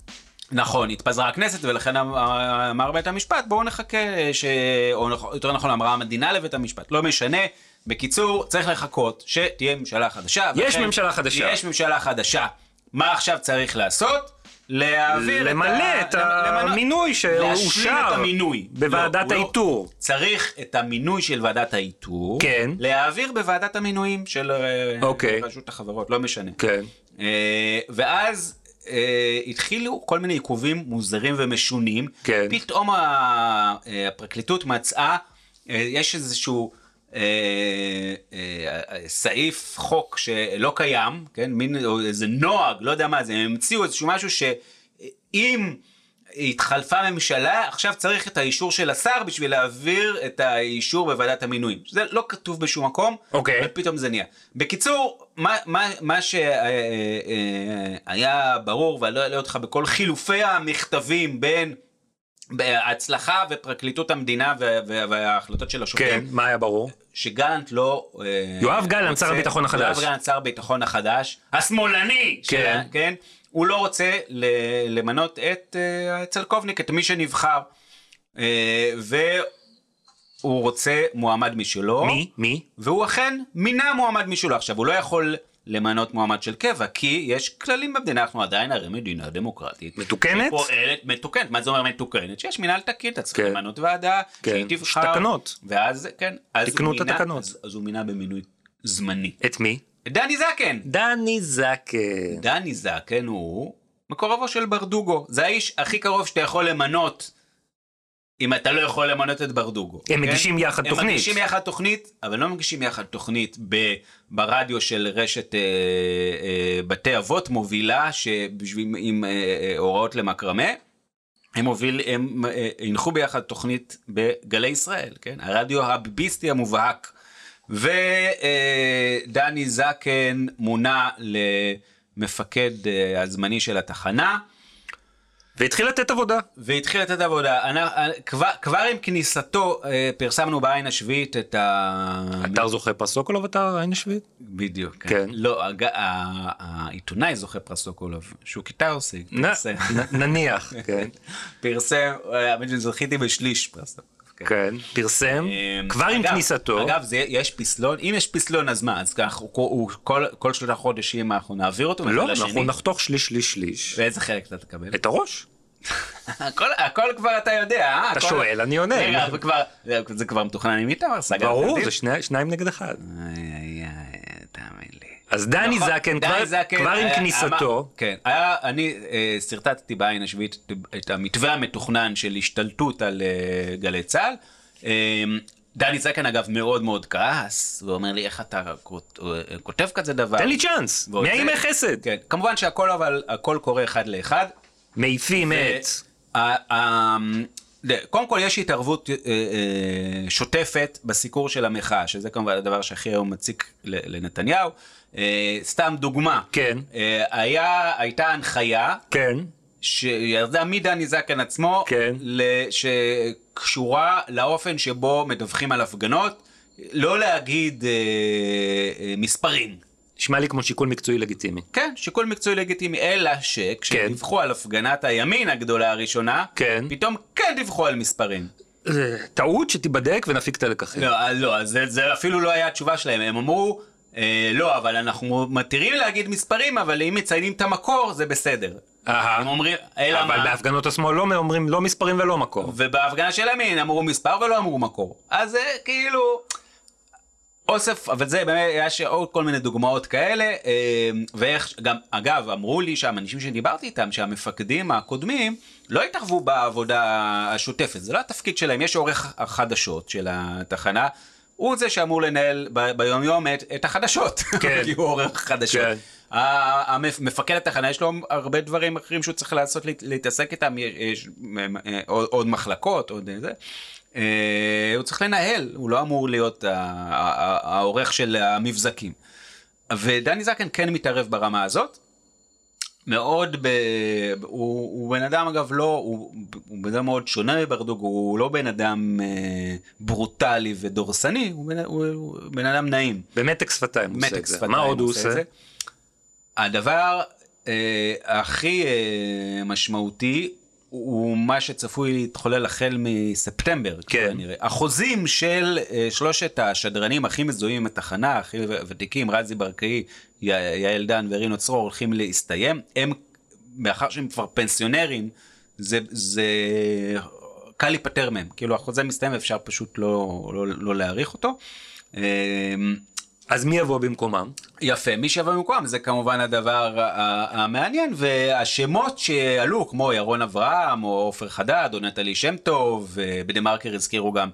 נכון, התפזרה הכנסת, ולכן אמר בית המשפט, בואו נחכה, ש... או יותר נכון אמרה המדינה לבית המשפט, לא משנה, בקיצור, צריך לחכות שתהיה ממשלה חדשה. יש ממשלה חדשה. יש ממשלה חדשה. מה עכשיו צריך לעשות? להעביר למלא את המינוי שאושר בוועדת האיתור. צריך את המינוי של ועדת האיתור להעביר בוועדת המינויים של רשות החברות, לא משנה. ואז אה, התחילו כל מיני עיכובים מוזרים ומשונים. כן. פתאום הפרקליטות מצאה, אה, יש איזשהו אה, אה, סעיף חוק שלא קיים, כן? מין, או איזה נוהג, לא יודע מה, זה המציאו איזשהו משהו שאם התחלפה ממשלה, עכשיו צריך את האישור של השר בשביל להעביר את האישור בוועדת המינויים. זה לא כתוב בשום מקום, אוקיי. אבל פתאום זה נהיה. בקיצור, מה, מה, מה שהיה ברור, ואני לא אעלה אותך בכל חילופי המכתבים בין ההצלחה ופרקליטות המדינה וההחלטות של השופטים. כן, מה היה ברור? שגלנט לא... יואב גלנט, שר הביטחון החדש. יואב גלנט, שר הביטחון החדש. השמאלני! כן. כן. הוא לא רוצה למנות את צלקובניק, את מי שנבחר, והוא רוצה מועמד משלו. מי? מי? והוא אכן מינה מועמד משלו. עכשיו, הוא לא יכול למנות מועמד של קבע, כי יש כללים במדינה, אנחנו עדיין הרי מדינה דמוקרטית. מתוקנת? פועלת, מתוקנת, מה זה אומר מתוקנת? שיש מינהל תקין, אתה צריך למנות ועדה, שהיא תבחר. יש תקנות. ואז, כן, תקנו את התקנות. אז הוא מינה במינוי זמני. את מי? דני זקן. דני זקן. דני זקן הוא מקורבו של ברדוגו. זה האיש הכי קרוב שאתה יכול למנות, אם אתה לא יכול למנות את ברדוגו. הם מגישים יחד תוכנית. הם מגישים יחד תוכנית, אבל לא מגישים יחד תוכנית ברדיו של רשת בתי אבות מובילה, עם הוראות למקרמה. הם הנחו ביחד תוכנית בגלי ישראל, הרדיו הביביסטי המובהק. ודני זקן מונה למפקד הזמני של התחנה. והתחיל לתת עבודה. והתחיל לתת עבודה. כבר, כבר עם כניסתו פרסמנו בעין השביעית את ה... אתר זוכה פרסוקולוב, אתר עין השביעית? בדיוק. כן. לא, העיתונאי זוכה פרסוקולוב, שהוא קיטרסיק. נניח. כן. פרסם, האמת שזכיתי בשליש פרסוקולוב. כן, פרסם, כבר עם כניסתו. אגב, יש פסלון, אם יש פסלון אז מה, אז כל שלושה חודשים אנחנו נעביר אותו. לא, אנחנו נחתוך שליש, שליש, שליש. ואיזה חלק אתה תקבל? את הראש. הכל כבר אתה יודע. אתה שואל, אני עונה. זה כבר מתוכנן עם איתמר סגר. ברור, זה שניים נגד אחד. תאמין לי. אז דני זקן, כבר עם כניסתו. כן, אני סרטטתי בעין השביעית את המתווה המתוכנן של השתלטות על גלי צהל. דני זקן אגב מאוד מאוד כעס, הוא אומר לי איך אתה כותב כזה דבר. תן לי צ'אנס, מהימי חסד. כמובן שהכל אבל, הכל קורה אחד לאחד. מעיפים את. קודם כל יש התערבות שוטפת בסיקור של המחאה, שזה כמובן הדבר שהכי היום מציק לנתניהו. סתם דוגמה, הייתה הנחיה שירדה מדני זקן עצמו, שקשורה לאופן שבו מדווחים על הפגנות, לא להגיד מספרים. נשמע לי כמו שיקול מקצועי לגיטימי. כן, שיקול מקצועי לגיטימי, אלא שכשדיווחו על הפגנת הימין הגדולה הראשונה, פתאום כן דיווחו על מספרים. טעות שתיבדק ונפיק את הלקחים. לא, זה אפילו לא היה התשובה שלהם. הם אמרו, לא, אבל אנחנו מתירים להגיד מספרים, אבל אם מציינים את המקור, זה בסדר. אבל בהפגנות השמאל לא אומרים לא מספרים ולא מקור. ובהפגנה של הימין אמרו מספר ולא אמרו מקור. אז זה כאילו... אוסף, אבל זה באמת, יש עוד כל מיני דוגמאות כאלה, ואיך, גם, אגב, אמרו לי שהאנשים שדיברתי איתם, שהמפקדים הקודמים, לא התערבו בעבודה השוטפת, זה לא התפקיד שלהם, יש עורך החדשות של התחנה, הוא זה שאמור לנהל ב- ביום יום את, את החדשות, כן. כי הוא עורך חדשות. כן. המפקד התחנה, יש לו הרבה דברים אחרים שהוא צריך לעשות, להתעסק איתם, יש עוד, עוד מחלקות, עוד זה. הוא צריך לנהל, הוא לא אמור להיות העורך של המבזקים. ודני זקן כן מתערב ברמה הזאת, מאוד, הוא בן אדם אגב לא, הוא בן אדם מאוד שונה מברדוגו, הוא לא בן אדם ברוטלי ודורסני, הוא בן אדם נעים. במתק שפתיים הוא עושה את זה. מה עוד הוא עושה? הדבר הכי משמעותי, הוא מה שצפוי להתחולל החל מספטמבר, כן. נראה. החוזים של שלושת השדרנים הכי מזוהים התחנה, הכי ותיקים, רזי ברקאי, יעל דן ורינו צרור, הולכים להסתיים. הם, מאחר שהם כבר פנסיונרים, זה, זה קל להיפטר מהם. כאילו, החוזה מסתיים, אפשר פשוט לא, לא, לא להעריך אותו. אז מי יבוא במקומם? יפה, מי שיבוא במקומם, זה כמובן הדבר המעניין, והשמות שעלו, כמו ירון אברהם, או עופר חדד, או נטלי שם טוב, בדמרקר הזכירו גם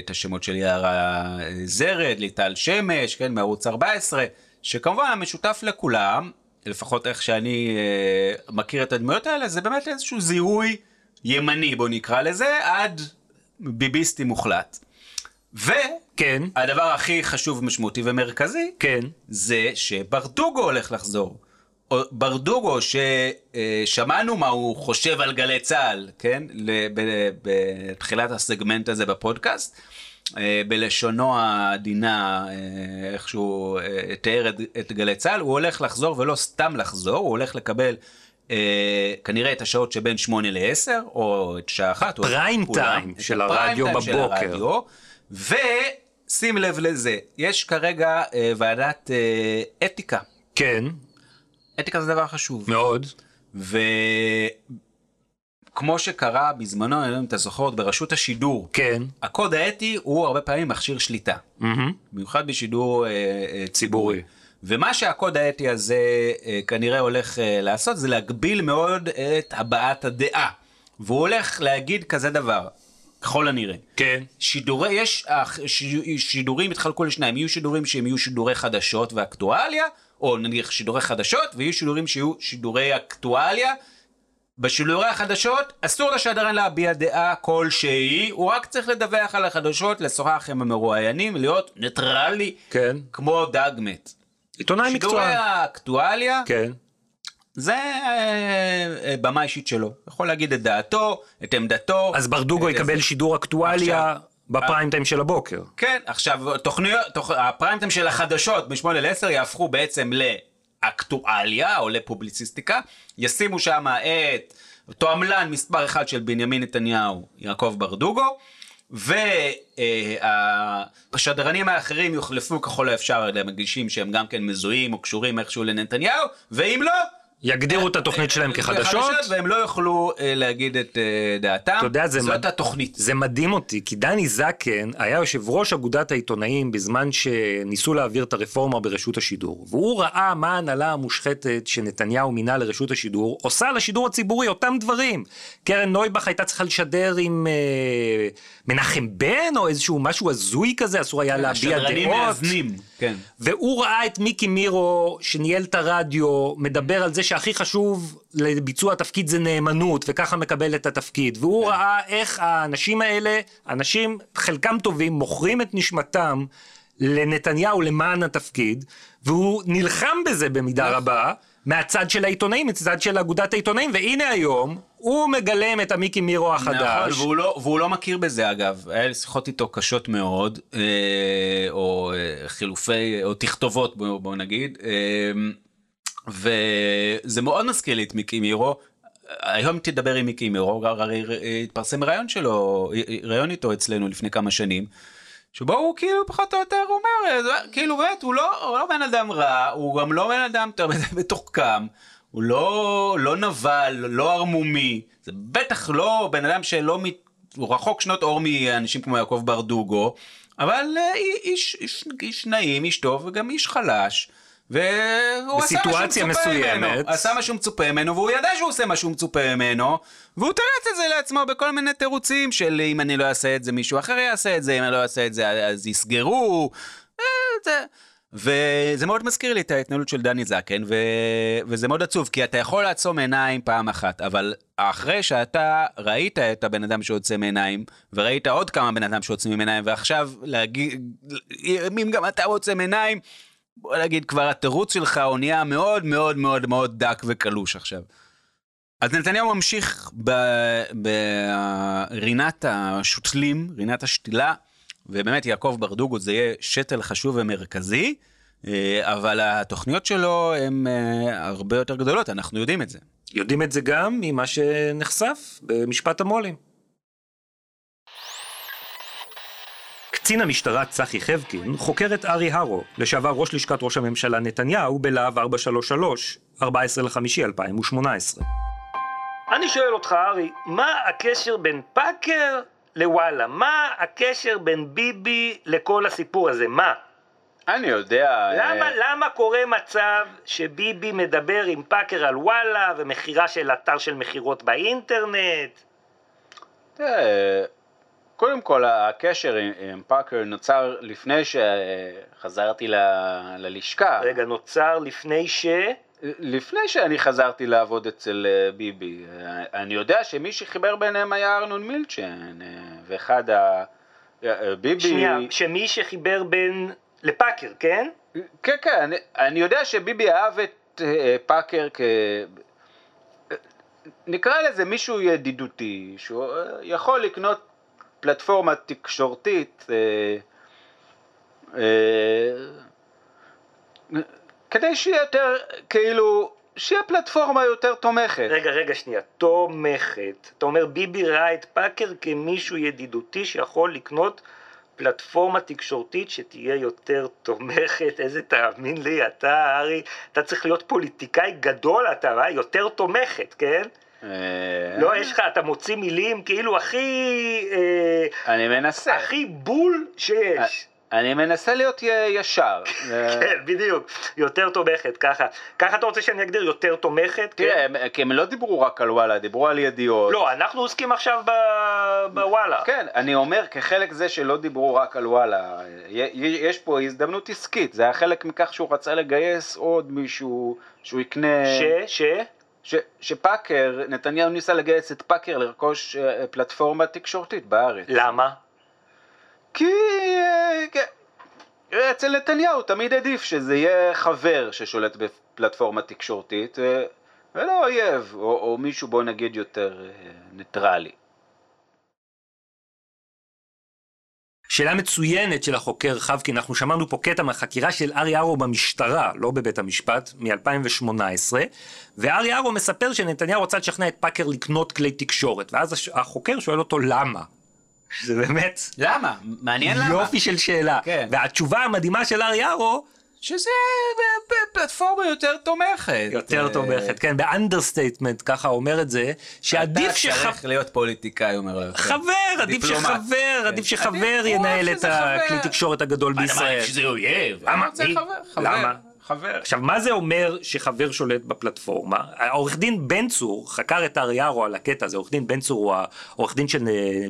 את השמות של יערה זרד, ליטל שמש, כן, מערוץ ארבע עשרה, שכמובן המשותף לכולם, לפחות איך שאני מכיר את הדמויות האלה, זה באמת איזשהו זיהוי ימני, בוא נקרא לזה, עד ביביסטי מוחלט. ו... כן. הדבר הכי חשוב, משמעותי ומרכזי, כן. זה שברדוגו הולך לחזור. ברדוגו ששמענו מה הוא חושב על גלי צהל, כן? בתחילת הסגמנט הזה בפודקאסט, בלשונו הדינה, איכשהו תיאר את גלי צהל, הוא הולך לחזור ולא סתם לחזור, הוא הולך לקבל כנראה את השעות שבין שמונה לעשר, או את שעה אחת. פריים טיים של הרדיו בבוקר. ושים לב לזה, יש כרגע אה, ועדת אה, אתיקה. כן. אתיקה זה דבר חשוב. מאוד. וכמו שקרה בזמנו, אני לא יודע אם אתה זוכרת, ברשות השידור. כן. הקוד האתי הוא הרבה פעמים מכשיר שליטה. Mm-hmm. במיוחד בשידור אה, אה, ציבורי. ומה שהקוד האתי הזה אה, כנראה הולך אה, לעשות, זה להגביל מאוד את הבעת הדעה. והוא הולך להגיד כזה דבר. ככל הנראה. כן. שידורי, יש, שידורים התחלקו לשניים, יהיו שידורים שהם יהיו שידורי חדשות ואקטואליה, או נניח שידורי חדשות, ויהיו שידורים שיהיו שידורי אקטואליה. בשידורי החדשות, אסור לשדרן להביע דעה כלשהי, הוא רק צריך לדווח על החדשות, לשוחח עם המרואיינים, להיות ניטרלי, כן. כמו דג מת. עיתונאי מקצוען. שידורי האקטואליה, כן. זה במה אישית שלו. יכול להגיד את דעתו, את עמדתו. אז ברדוגו יקבל שידור אקטואליה בפריימטיים של הבוקר. כן, עכשיו, הפריימטיים של החדשות מ-שמונה עד עשר יהפכו בעצם לאקטואליה או לפובליציסטיקה. ישימו שם את תועמלן מספר אחד של בנימין נתניהו, יעקב ברדוגו, והשדרנים האחרים יוחלפו ככל האפשר למגישים שהם גם כן מזוהים או קשורים איכשהו לנתניהו, ואם לא, יגדירו את התוכנית שלהם כחדשות, והם לא יוכלו להגיד את דעתם. אתה יודע, זאת התוכנית. זה מדהים אותי, כי דני זקן היה יושב ראש אגודת העיתונאים בזמן שניסו להעביר את הרפורמה ברשות השידור, והוא ראה מה ההנהלה המושחתת שנתניהו מינה לרשות השידור, עושה לשידור הציבורי אותם דברים. קרן נויבך הייתה צריכה לשדר עם מנחם בן, או איזשהו משהו הזוי כזה, אסור היה להביע דעות. השדרנים מאזנים, כן. והוא ראה את מיקי מירו, שניהל את הרדיו, מדבר על זה שהכי חשוב לביצוע התפקיד זה נאמנות, וככה מקבל את התפקיד. והוא yeah. ראה איך האנשים האלה, אנשים חלקם טובים, מוכרים את נשמתם לנתניהו למען התפקיד, והוא נלחם בזה במידה yeah. רבה, מהצד של העיתונאים, מצד של אגודת העיתונאים, והנה היום, הוא מגלם את המיקי מירו החדש. נכון, והוא לא, והוא לא מכיר בזה אגב, היה שיחות איתו קשות מאוד, אה, או אה, חילופי, או תכתובות בוא, בוא נגיד, אה, וזה מאוד משכיל את מיקי מירו. היום תדבר עם מיקי מירו, הרי התפרסם רעיון שלו, רעיון איתו אצלנו לפני כמה שנים, שבו הוא כאילו פחות או יותר אומר, כאילו באמת, הוא לא בן אדם רע, הוא גם לא בן אדם בתוחכם, הוא לא נבל, לא ערמומי, זה בטח לא בן אדם שלא, הוא רחוק שנות אור מאנשים כמו יעקב ברדוגו, אבל איש נעים, איש טוב וגם איש חלש, והוא עשה משהו מצופה ממנו, והוא ידע שהוא עושה משהו מצופה ממנו, והוא תרץ את זה לעצמו בכל מיני תירוצים של אם אני לא אעשה את זה מישהו אחר יעשה את זה, אם אני לא אעשה את זה אז יסגרו, וזה מאוד מזכיר לי את ההתנהלות של דני זקן, וזה מאוד עצוב, כי אתה יכול לעצום עיניים פעם אחת, אבל אחרי שאתה ראית את הבן אדם שעוצם עיניים, וראית עוד כמה בן אדם שעוצמים עיניים, ועכשיו להגיד, אם גם אתה עוצם עיניים, בוא נגיד, כבר התירוץ שלך הוא נהיה מאוד מאוד מאוד מאוד דק וקלוש עכשיו. אז נתניהו ממשיך ברינת השותלים, רינת השתילה, ובאמת יעקב ברדוגו זה יהיה שתל חשוב ומרכזי, אבל התוכניות שלו הן הרבה יותר גדולות, אנחנו יודעים את זה. יודעים את זה גם ממה שנחשף במשפט המולים. קצין המשטרה צחי חבקין חוקר את ארי הרו, לשעבר ראש לשכת ראש הממשלה נתניהו בלהב ארבע שלוש שלוש, ארבעה עשר במאי אלפיים ושמונה עשרה. אני שואל אותך ארי, מה הקשר בין פאקר לוואלה? מה הקשר בין ביבי לכל הסיפור הזה? מה? אני יודע. למה, למה קורה מצב שביבי מדבר עם פאקר על וואלה ומחירה של אתר של מחירות באינטרנט? זה... קודם כל, הקשר עם פאקר נוצר לפני שחזרתי ל... ללשכה. רגע, נוצר לפני ש... לפני שאני חזרתי לעבוד אצל ביבי. אני יודע שמי שחיבר ביניהם היה ארנון מילצ'ן, ואחד ה... ביבי... שנייה, שמי שחיבר בין... לפאקר, כן? כן, כן. אני, אני יודע שביבי אהב את פאקר כ... נקרא לזה מישהו ידידותי, שהוא יכול לקנות פלטפורמה תקשורתית אה, אה, כדי שיהיה יותר, כאילו, שיהיה פלטפורמה יותר תומכת. רגע, רגע, שנייה, תומכת. אתה אומר, ביבי ראה את פאקר כמישהו ידידותי שיכול לקנות פלטפורמה תקשורתית שתהיה יותר תומכת. איזה, תאמין לי, אתה, ארי, אתה צריך להיות פוליטיקאי גדול, אתה, אה? יותר תומכת, כן? לא, יש לך, אתה מוציא מילים כאילו הכי... אני מנסה. הכי בול שיש. אני מנסה להיות ישר. כן, בדיוק. יותר תומכת, ככה. ככה אתה רוצה שאני אגדיר יותר תומכת? תראה, כי הם לא דיברו רק על וואלה, דיברו על ידיעות. לא, אנחנו עוסקים עכשיו בוואלה. כן, אני אומר, כחלק זה שלא דיברו רק על וואלה, יש פה הזדמנות עסקית, זה היה חלק מכך שהוא רצה לגייס עוד מישהו, שהוא יקנה... ש? ש? ש, שפאקר, נתניהו ניסה לגייס את פאקר לרכוש פלטפורמה תקשורתית בארץ. למה? כי, כי אצל נתניהו תמיד עדיף שזה יהיה חבר ששולט בפלטפורמה תקשורתית ולא אויב, או, או מישהו בוא נגיד יותר ניטרלי. שאלה מצוינת של החוקר חבקין, אנחנו שמענו פה קטע מהחקירה של ארי ארו במשטרה, לא בבית המשפט, מ-אלפיים שמונה עשרה, וארי ארו מספר שנתניהו רוצה לשכנע את פאקר לקנות כלי תקשורת, ואז החוקר שואל אותו למה? זה באמת... למה? מעניין למה. יופי של שאלה. כן. והתשובה המדהימה של ארי ארו, שזה פלטפורמה יותר תומכת. יותר תומכת, כן, באנדרסטייטמנט, ככה אומר את זה, שעדיף שחבר... אתה צריך להיות פוליטיקאי, אומר לך. חבר, עדיף שחבר, עדיף שחבר ינהל את הכלי תקשורת הגדול בישראל. אני אמרתי שזה אויב. למה? חבר. עכשיו, מה זה אומר שחבר שולט בפלטפורמה? העורך דין בן צור חקר את ארי ארו על הקטע הזה, עורך דין בן צור הוא העורך דין של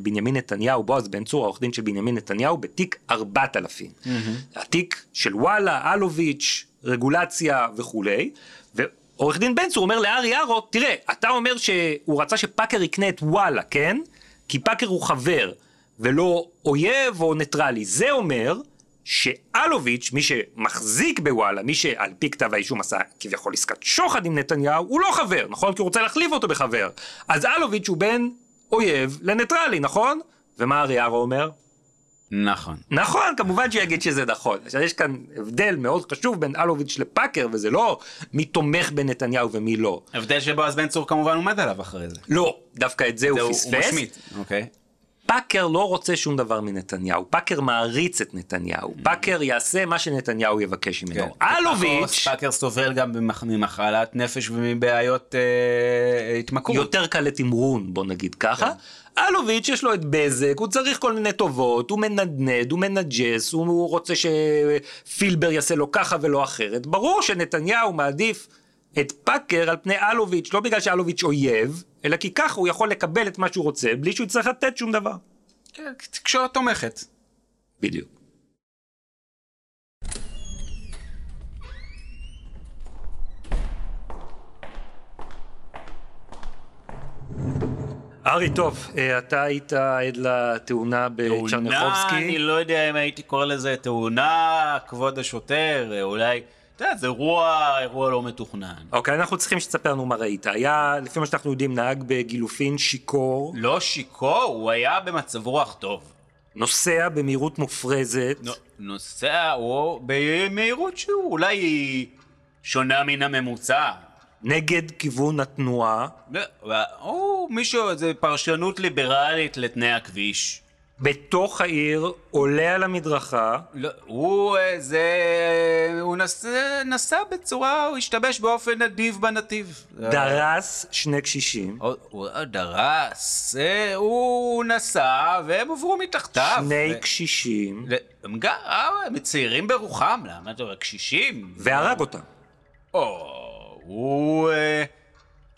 בנימין נתניהו, בועז בן צור, העורך דין של בנימין נתניהו, בתיק ארבעת אלפים. התיק של וואלה, אלוביץ', רגולציה וכולי, ועורך דין בן צור אומר לארי ארו, תראה, אתה אומר שהוא רצה שפאקר יקנה את וואלה, כן? כי פאקר הוא חבר, ולא אויב או ניטרלי. זה אומר... שאלוביץ', מי שמחזיק בוואלה, מי שעל פי כתב האישום עשה כביכול עסקת שוחד עם נתניהו, הוא לא חבר, נכון? כי הוא רוצה להחליף אותו בחבר. אז אלוביץ' הוא בין אויב לניטרלי, נכון? ומה ארי ארו אומר? נכון. נכון, כמובן שיגיד שזה נכון. יש כאן הבדל מאוד חשוב בין אלוביץ' לפאקר, וזה לא מי תומך בנתניהו ומי לא. הבדל שבו אז בן צור כמובן עומד עליו אחרי זה. לא, דווקא את זה הוא פספס. הוא משמיט, אוקיי. פאקר לא רוצה שום דבר מנתניהו, פאקר מעריץ את נתניהו, פאקר יעשה מה שנתניהו יבקש ממנו. אלוביץ'... פאקר סובל גם ממחלת נפש ומבעיות התמכרות. יותר קל לתמרון, בוא נגיד ככה. אלוביץ' יש לו את בזק, הוא צריך כל מיני טובות, הוא מנדנד, הוא מנג'ס, הוא רוצה שפילבר יעשה לו ככה ולא אחרת. ברור שנתניהו מעדיף את פאקר על פני אלוביץ', לא בגלל שאלוביץ' אויב, אלא כי ככה הוא יכול לקבל את מה שהוא רוצה, בלי שהוא יצטרך לתת שום דבר. כן, תקשורת תומכת. בדיוק. ארי, טוב, אתה היית עד לתאונה בצ'רניחובסקי. תאונה, אני לא יודע אם הייתי קורא לזה תאונה, כבוד השוטר, אולי... זה אירוע, אירוע לא מתוכנן. אוקיי, אנחנו צריכים שתספר לנו מה ראית. היה, לפי מה שאנחנו יודעים, נהג בגילופין שיקור. לא שיקור, הוא היה במצב רוח טוב. נוסע במהירות מופרזת. נוסע או במהירות שהוא אולי שונה מן הממוצע. נגד כיוון התנועה. או מישהו, זה פרשנות ליברלית לתנאי הכביש. בתוך העיר, עולה על המדרכה. לא, הוא איזה... הוא נס, נסע בצורה, הוא השתמש באופן נדיב בנתיב. דרס שני קשישים. הוא, הוא דרס, הוא נסע והם עברו מתחתיו. שני ו... קשישים. הם גם מצעירים ברוחם, למה אתה אומר? קשישים. והרג אותם. או, הוא...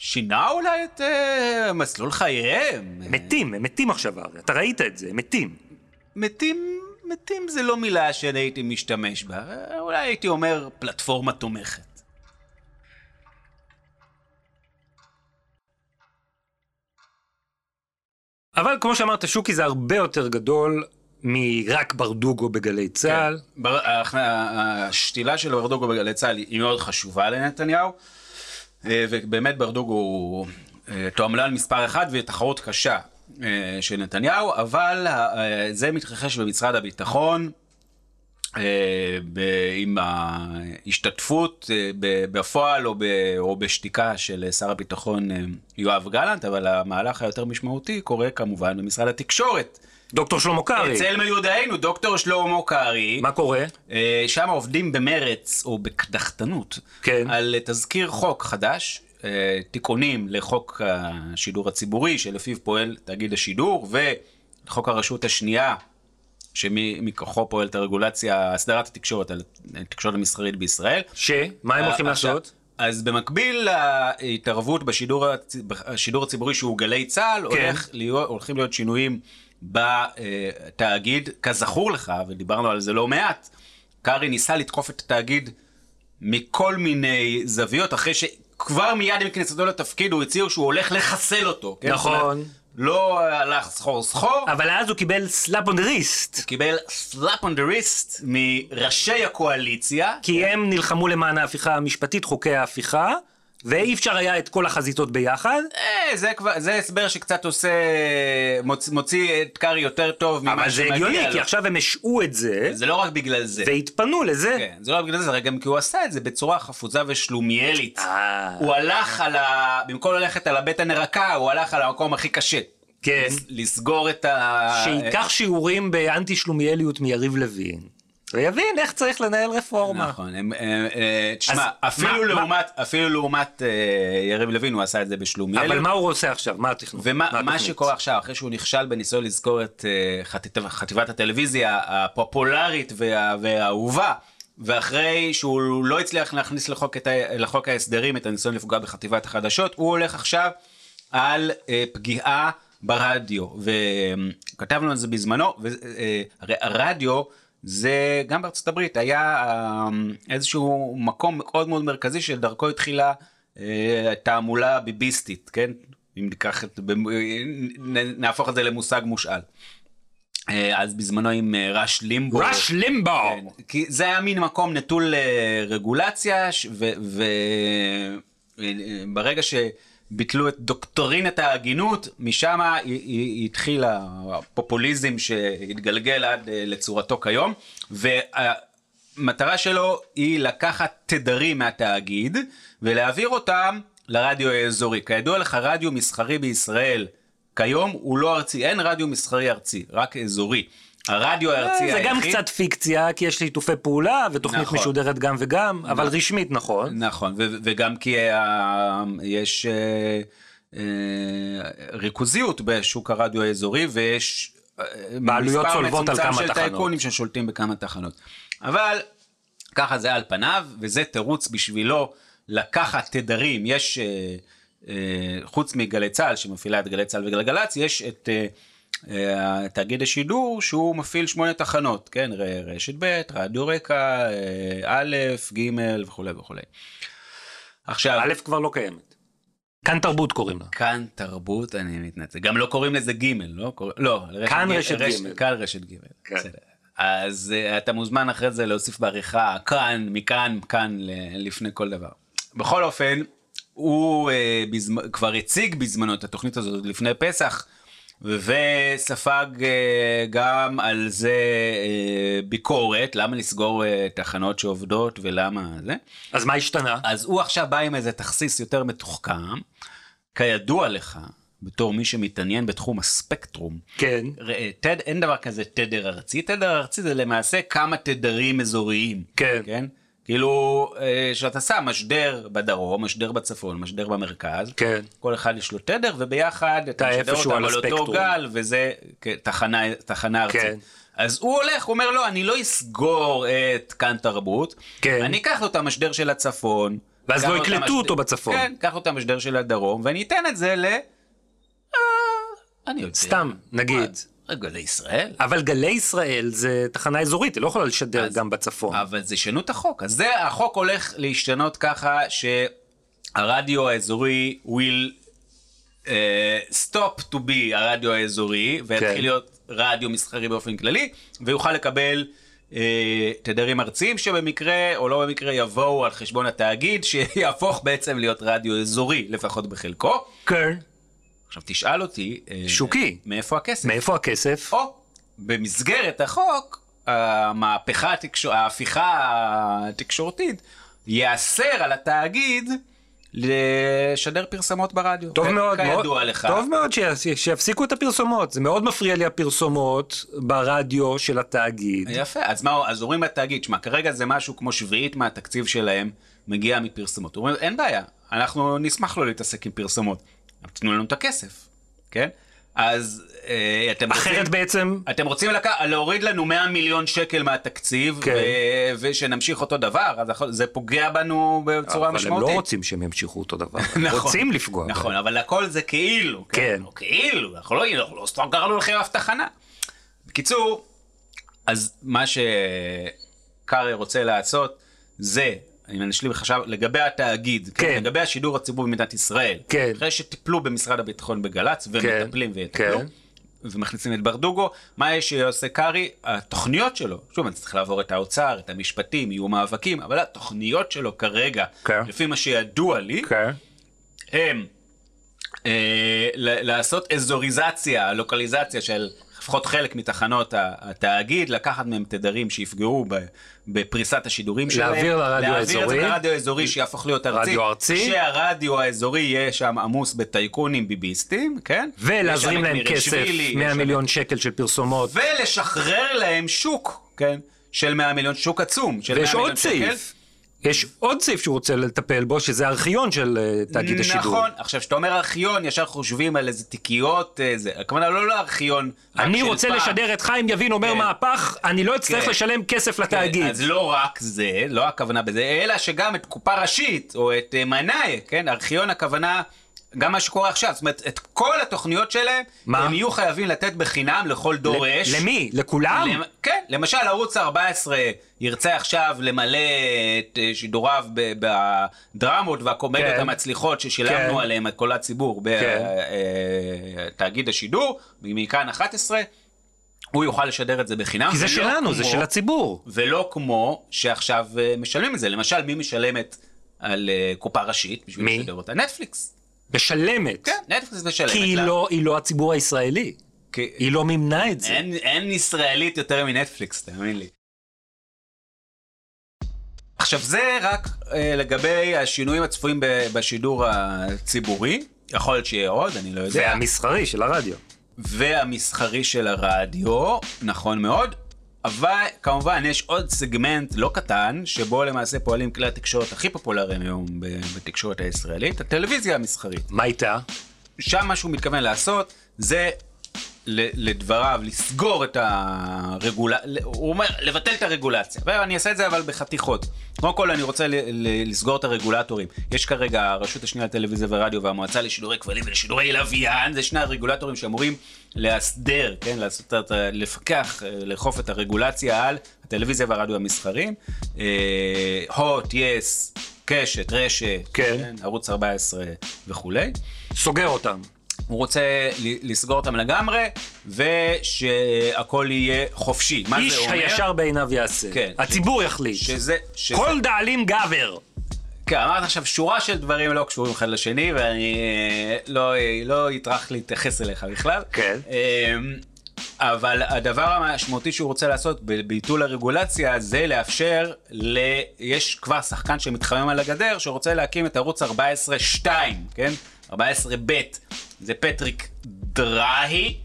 שינה אולי את uh, מסלול חייהם. מתים, הם מתים עכשיו, הרי. אתה ראית את זה, מתים. מתים, מתים זה לא מילה שאני הייתי משתמש בה. אולי הייתי אומר פלטפורמה תומכת. אבל כמו שאמרת, שוקי זה הרבה יותר גדול מרק ברדוגו בגלי צהל. כן. בר... השתילה של ברדוגו בגלי צהל היא מאוד חשובה לנתניהו. ובאמת ברדוגו הוא תועמלן מספר אחד ותחרות קשה של נתניהו, אבל זה מתרחש במשרד הביטחון עם ההשתתפות בפועל או בשתיקה של שר הביטחון יואב גלנט, אבל המהלך היותר משמעותי קורה כמובן במשרד התקשורת. דוקטור שלמה קרעי. אצל מיודענו, דוקטור שלמה קרעי. מה קורה? שם עובדים במרץ, או בקדחתנות, כן. על תזכיר חוק חדש, תיקונים לחוק השידור הציבורי, שלפיו פועל תאגיד השידור, ולחוק הרשות השנייה, שמכוחו פועלת הרגולציה, הסדרת התקשורת, התקשורת המסחרית בישראל. ש? מה הם הולכים לעשות? אז במקביל להתערבות בשידור, השידור הציבורי, שהוא גלי צהל, כן. הולך להיות, הולכים להיות שינויים... בתאגיד, כזכור לך, ודיברנו על זה לא מעט, קארי ניסה לתקוף את התאגיד מכל מיני זוויות, אחרי שכבר מיד עם כניסתו לתפקיד הוא הציע שהוא הולך לחסל אותו. נכון. לא הלך סחור סחור. אבל אז הוא קיבל slap on the wrist. הוא קיבל slap on the wrist מראשי הקואליציה. כי הם נלחמו למען ההפיכה המשפטית, חוקי ההפיכה. ואי אפשר היה את כל החזיתות ביחד. אה, זה כבר, זה הסבר שקצת עושה, מוציא את קרי יותר טוב ממה שמגיע. אבל זה הגיוני, כי עכשיו הם השעו את זה. זה לא רק בגלל זה. והתפנו לזה. כן, זה לא רק בגלל זה, זה גם כי הוא עשה את זה בצורה חפוזה ושלומיאלית. הוא הלך על ה... במקום ללכת על הבטן הרכה, הוא הלך על המקום הכי קשה. כן. לסגור את ה... שיקח שיעורים באנטי שלומיאליות מיריב לוין. ויבין איך צריך לנהל רפורמה. נכון, תשמע, אפילו לעומת יריב לוין הוא עשה את זה בשלומיאל. אבל מה הוא עושה עכשיו? מה התכנון? ומה שקורה עכשיו, אחרי שהוא נכשל בניסיון לזכור את חטיבת הטלוויזיה הפופולרית והאהובה, ואחרי שהוא לא הצליח להכניס לחוק ההסדרים את הניסיון לפגוע בחטיבת החדשות, הוא הולך עכשיו על פגיעה ברדיו. וכתבנו על זה בזמנו, הרי הרדיו, זה גם בארצות הברית היה איזשהו מקום מאוד מאוד מרכזי שדרכו התחילה אה, תעמולה ביביסטית, כן? אם ניקח את, נהפוך את זה למושג מושאל. אה, אז בזמנו עם ראש לימבו. ראש לימבו! כן, כי זה היה מין מקום נטול אה, רגולציה, וברגע אה, שביטלו את דוקטרינת ההגינות, משם התחיל הפופוליזם שהתגלגל עד לצורתו כיום, והמטרה שלו היא לקחת תדרים מהתאגיד, ולהעביר אותם לרדיו האזורי. כידוע לך, רדיו מסחרי בישראל כיום הוא לא ארצי, אין רדיו מסחרי ארצי, רק אזורי. הרדיו הארצי היחיד... זה גם קצת פיקציה, כי יש לי תופי פעולה, ותוכנית משודרת גם וגם, אבל רשמית, נכון. נכון, וגם כי יש ריכוזיות בשוק הרדיו האזורי, ויש מספר מצומצם של טייקונים ששולטים בכמה תחנות. אבל ככה זה על פניו, וזה תירוץ בשבילו לקחת תדרים. יש, חוץ מגלי צהל, שמפעילה את גלי צהל וגלגלצ, יש את... תאגיד השידור שהוא מפעיל שמונה תחנות, כן, רשת ב', רדיו רקע, א', ג' וכו' וכו'. עכשיו... א' כבר לא קיימת. כאן תרבות קוראים לה. כאן תרבות, אני מתנצל. גם לא קוראים לזה ג', לא? לא. כאן רשת ג'. כאן רשת ג'. בסדר. אז אתה מוזמן אחרי זה להוסיף בעריכה, כאן, מכאן, כאן, לפני כל דבר. בכל אופן, הוא כבר הציג בזמנו את התוכנית הזאת לפני פסח, וספג גם על זה ביקורת, למה לסגור תחנות שעובדות ולמה זה. אז מה השתנה? אז הוא עכשיו בא עם איזה תכסיס יותר מתוחכם, כידוע לך, בתור מי שמתעניין בתחום הספקטרום. כן. תד, אין דבר כזה תדר ארצי. תדר ארצי זה למעשה כמה תדרים אזוריים. כן. כן? כאילו, שאתה שם משדר בדרום, משדר בצפון, משדר במרכז. כן. כל אחד יש לו תדר, וביחד אתה משדר אותם על אותו גל, וזה תחנה, תחנה ארצית. כן. אז הוא הולך, הוא אומר, לא, אני לא אסגור את כאן תרבות, כן. אני אקח לו את המשדר של הצפון, ואז לא יקלטו אותו, אותו בצפון. כן, אקח לו את המשדר של הדרום, ואני אתן את זה ל... אני יודע. סתם, נגיד. גלי ישראל. אבל גלי ישראל זה תחנה אזורית, היא לא יכולה לשדר אז, גם בצפון. אבל זה שנות החוק, אז זה, החוק הולך להשתנות ככה שהרדיו האזורי will uh, stop to be הרדיו האזורי, ויתחיל כן. להיות רדיו מסחרי באופן כללי, ויוכל לקבל אה, תדרים ארציים שבמקרה, או לא במקרה, יבואו על חשבון התאגיד, שיהפוך בעצם להיות רדיו אזורי, לפחות בחלקו. כן. עכשיו תשאל אותי... אה, שוקי. מאיפה הכסף? מאיפה הכסף? או, במסגרת החוק, המהפכה, התקשור, ההפיכה התקשורתית, יאסר על התאגיד... לשדר פרסומות ברדיו. טוב מאוד, מאוד, טוב מאוד שיפסיקו את הפרסומות. זה מאוד מפריע לי הפרסומות ברדיו של התאגיד. יפה, אז מה, אז אומרים לתאגיד, שמה, כרגע זה משהו כמו שביעית מהתקציב שלהם מגיע מפרסומות. אומרים, אין בעיה, אנחנו נשמח לא להתעסק עם פרסומות. תנו לנו את הכסף, כן? אז אתם אחרת רוצים, בעצם... אתם רוצים לק... להוריד לנו מאה מיליון שקל מהתקציב, כן. ו... ושנמשיך אותו דבר, אז זה פוגע בנו בצורה אבל משמעותית. אבל הם לא רוצים שהם ימשיכו אותו דבר, הם נכון, רוצים לפגוע. נכון, בהם. אבל הכל זה כאילו, כן. כן. לא, כאילו, אנחנו לא, לא, לא סתם גרנו לכם אף תחנה. בקיצור, אז מה שקארי רוצה לעשות זה... אני נשלים עכשיו, לגבי התאגיד, כן. כן, לגבי השידור הציבור במדינת ישראל, כן. אחרי שטיפלו במשרד הביטחון בגלץ, ומטפלים כן. ויטפלו, כן. ומכניסים את ברדוגו, מה יש שעושה קארי? התוכניות שלו, שוב, אני צריך לעבור את האוצר, את המשפטים, יהיו מאבקים, אבל התוכניות שלו כרגע, כן. לפי מה שידוע לי, כן. הם אה, לעשות אזוריזציה, לוקליזציה של... לפחות חלק מתחנות התאגיד, לקחת מהם תדרים שיפגעו בפריסת השידורים שלהם. להעביר לרדיו האזורי. להעביר לרדיו האזורי שיהפוך להיות ארצי. שהרדיו האזורי יהיה שם עמוס בטייקונים ביביסטים, כן? ולהזרים להם כסף, מאה מיליון שקל של פרסומות. ולשחרר להם שוק, כן? של מאה מיליון, שוק עצום. ויש עוד סעיף. יש עוד סעיף שהוא רוצה לטפל בו, שזה ארכיון של תאגיד השידור. נכון, עכשיו שאתה אומר ארכיון, ישר חושבים על איזה תיקיות, כמובן לא לארכיון. אני רוצה לשדר את חיים יבין אומר מהפך, אני לא אצטרך לשלם כסף לתאגיד. אז לא רק זה, לא הכוונה בזה, אלא שגם את קופה ראשית, או את מנאי, כן, ארכיון הכוונה, גם מה שקורה עכשיו, זאת אומרת, את כל התוכניות שלהם, הם יהיו חייבים לתת בחינם לכל דורש. למי? לכולם? כן, למשל, ערוץ ארבע עשרה ירצה עכשיו למלא את שידוריו בדרמות והקומדיות המצליחות ששילמנו עליהם את כל הציבור בתאגיד השידור, מכאן אחת עשרה, הוא יוכל לשדר את זה בחינם. כי זה שלנו, זה של הציבור. ולא כמו שעכשיו משלמים את זה. למשל, מי משלמת על קופה ראשית בשביל לשדר אותה? נטפליקס. משלמת. כן, נטפליקס משלמת. כי היא לא, היא לא הציבור הישראלי. כי... היא לא ממנה את זה. אין, אין ישראלית יותר מנטפליקס, תאמין לי. עכשיו זה רק אה, לגבי השינויים הצפויים ב, בשידור הציבורי. יכול להיות שיהיה עוד, אני לא יודע. והמסחרי של הרדיו. והמסחרי של הרדיו, נכון מאוד. אבל כמובן יש עוד סגמנט לא קטן, שבו למעשה פועלים כלי התקשורת הכי פופולריים היום בתקשורת הישראלית, הטלוויזיה המסחרית. מה הייתה? שם מה שהוא מתכוון לעשות, זה לדבריו, לסגור את הרגולציה, הוא אומר, לבטל את הרגולציה. ואני אעשה את זה אבל בחתיכות. כמו כל, אני רוצה לסגור את הרגולטורים. יש כרגע הרשות השנייה לטלוויזיה ורדיו והמועצה לשידורי כבלים ולשידורי לוויין, זה שני הרגולטורים שאמורים להסדר, כן, לעשות, לפקח, לחוף את הרגולציה על הטלוויזיה והרדיו המסחרים. הוט, יס, קשת, רשת, כן. כן, ערוץ ארבע עשרה וכולי. סוגר אותם. הוא רוצה לסגור אותם לגמרי, ושהכל יהיה חופשי. מה זה אומר? איש הישר בעיניו יעשה. הציבור יחליט. כל דאלים גבר. כן, אמרת עכשיו שורה של דברים לא קשורים אחד לשני, ואני לא אטרח להתייחס אליך בכלל. כן. אבל הדבר המשמעותי שהוא רוצה לעשות בביטול הרגולציה, זה לאפשר ל... יש כבר שחקן שמתחמם על הגדר, שרוצה להקים את ערוץ ארבע עשרה שתיים, כן? ארבע עשרה ב' זה פטריק דראהי,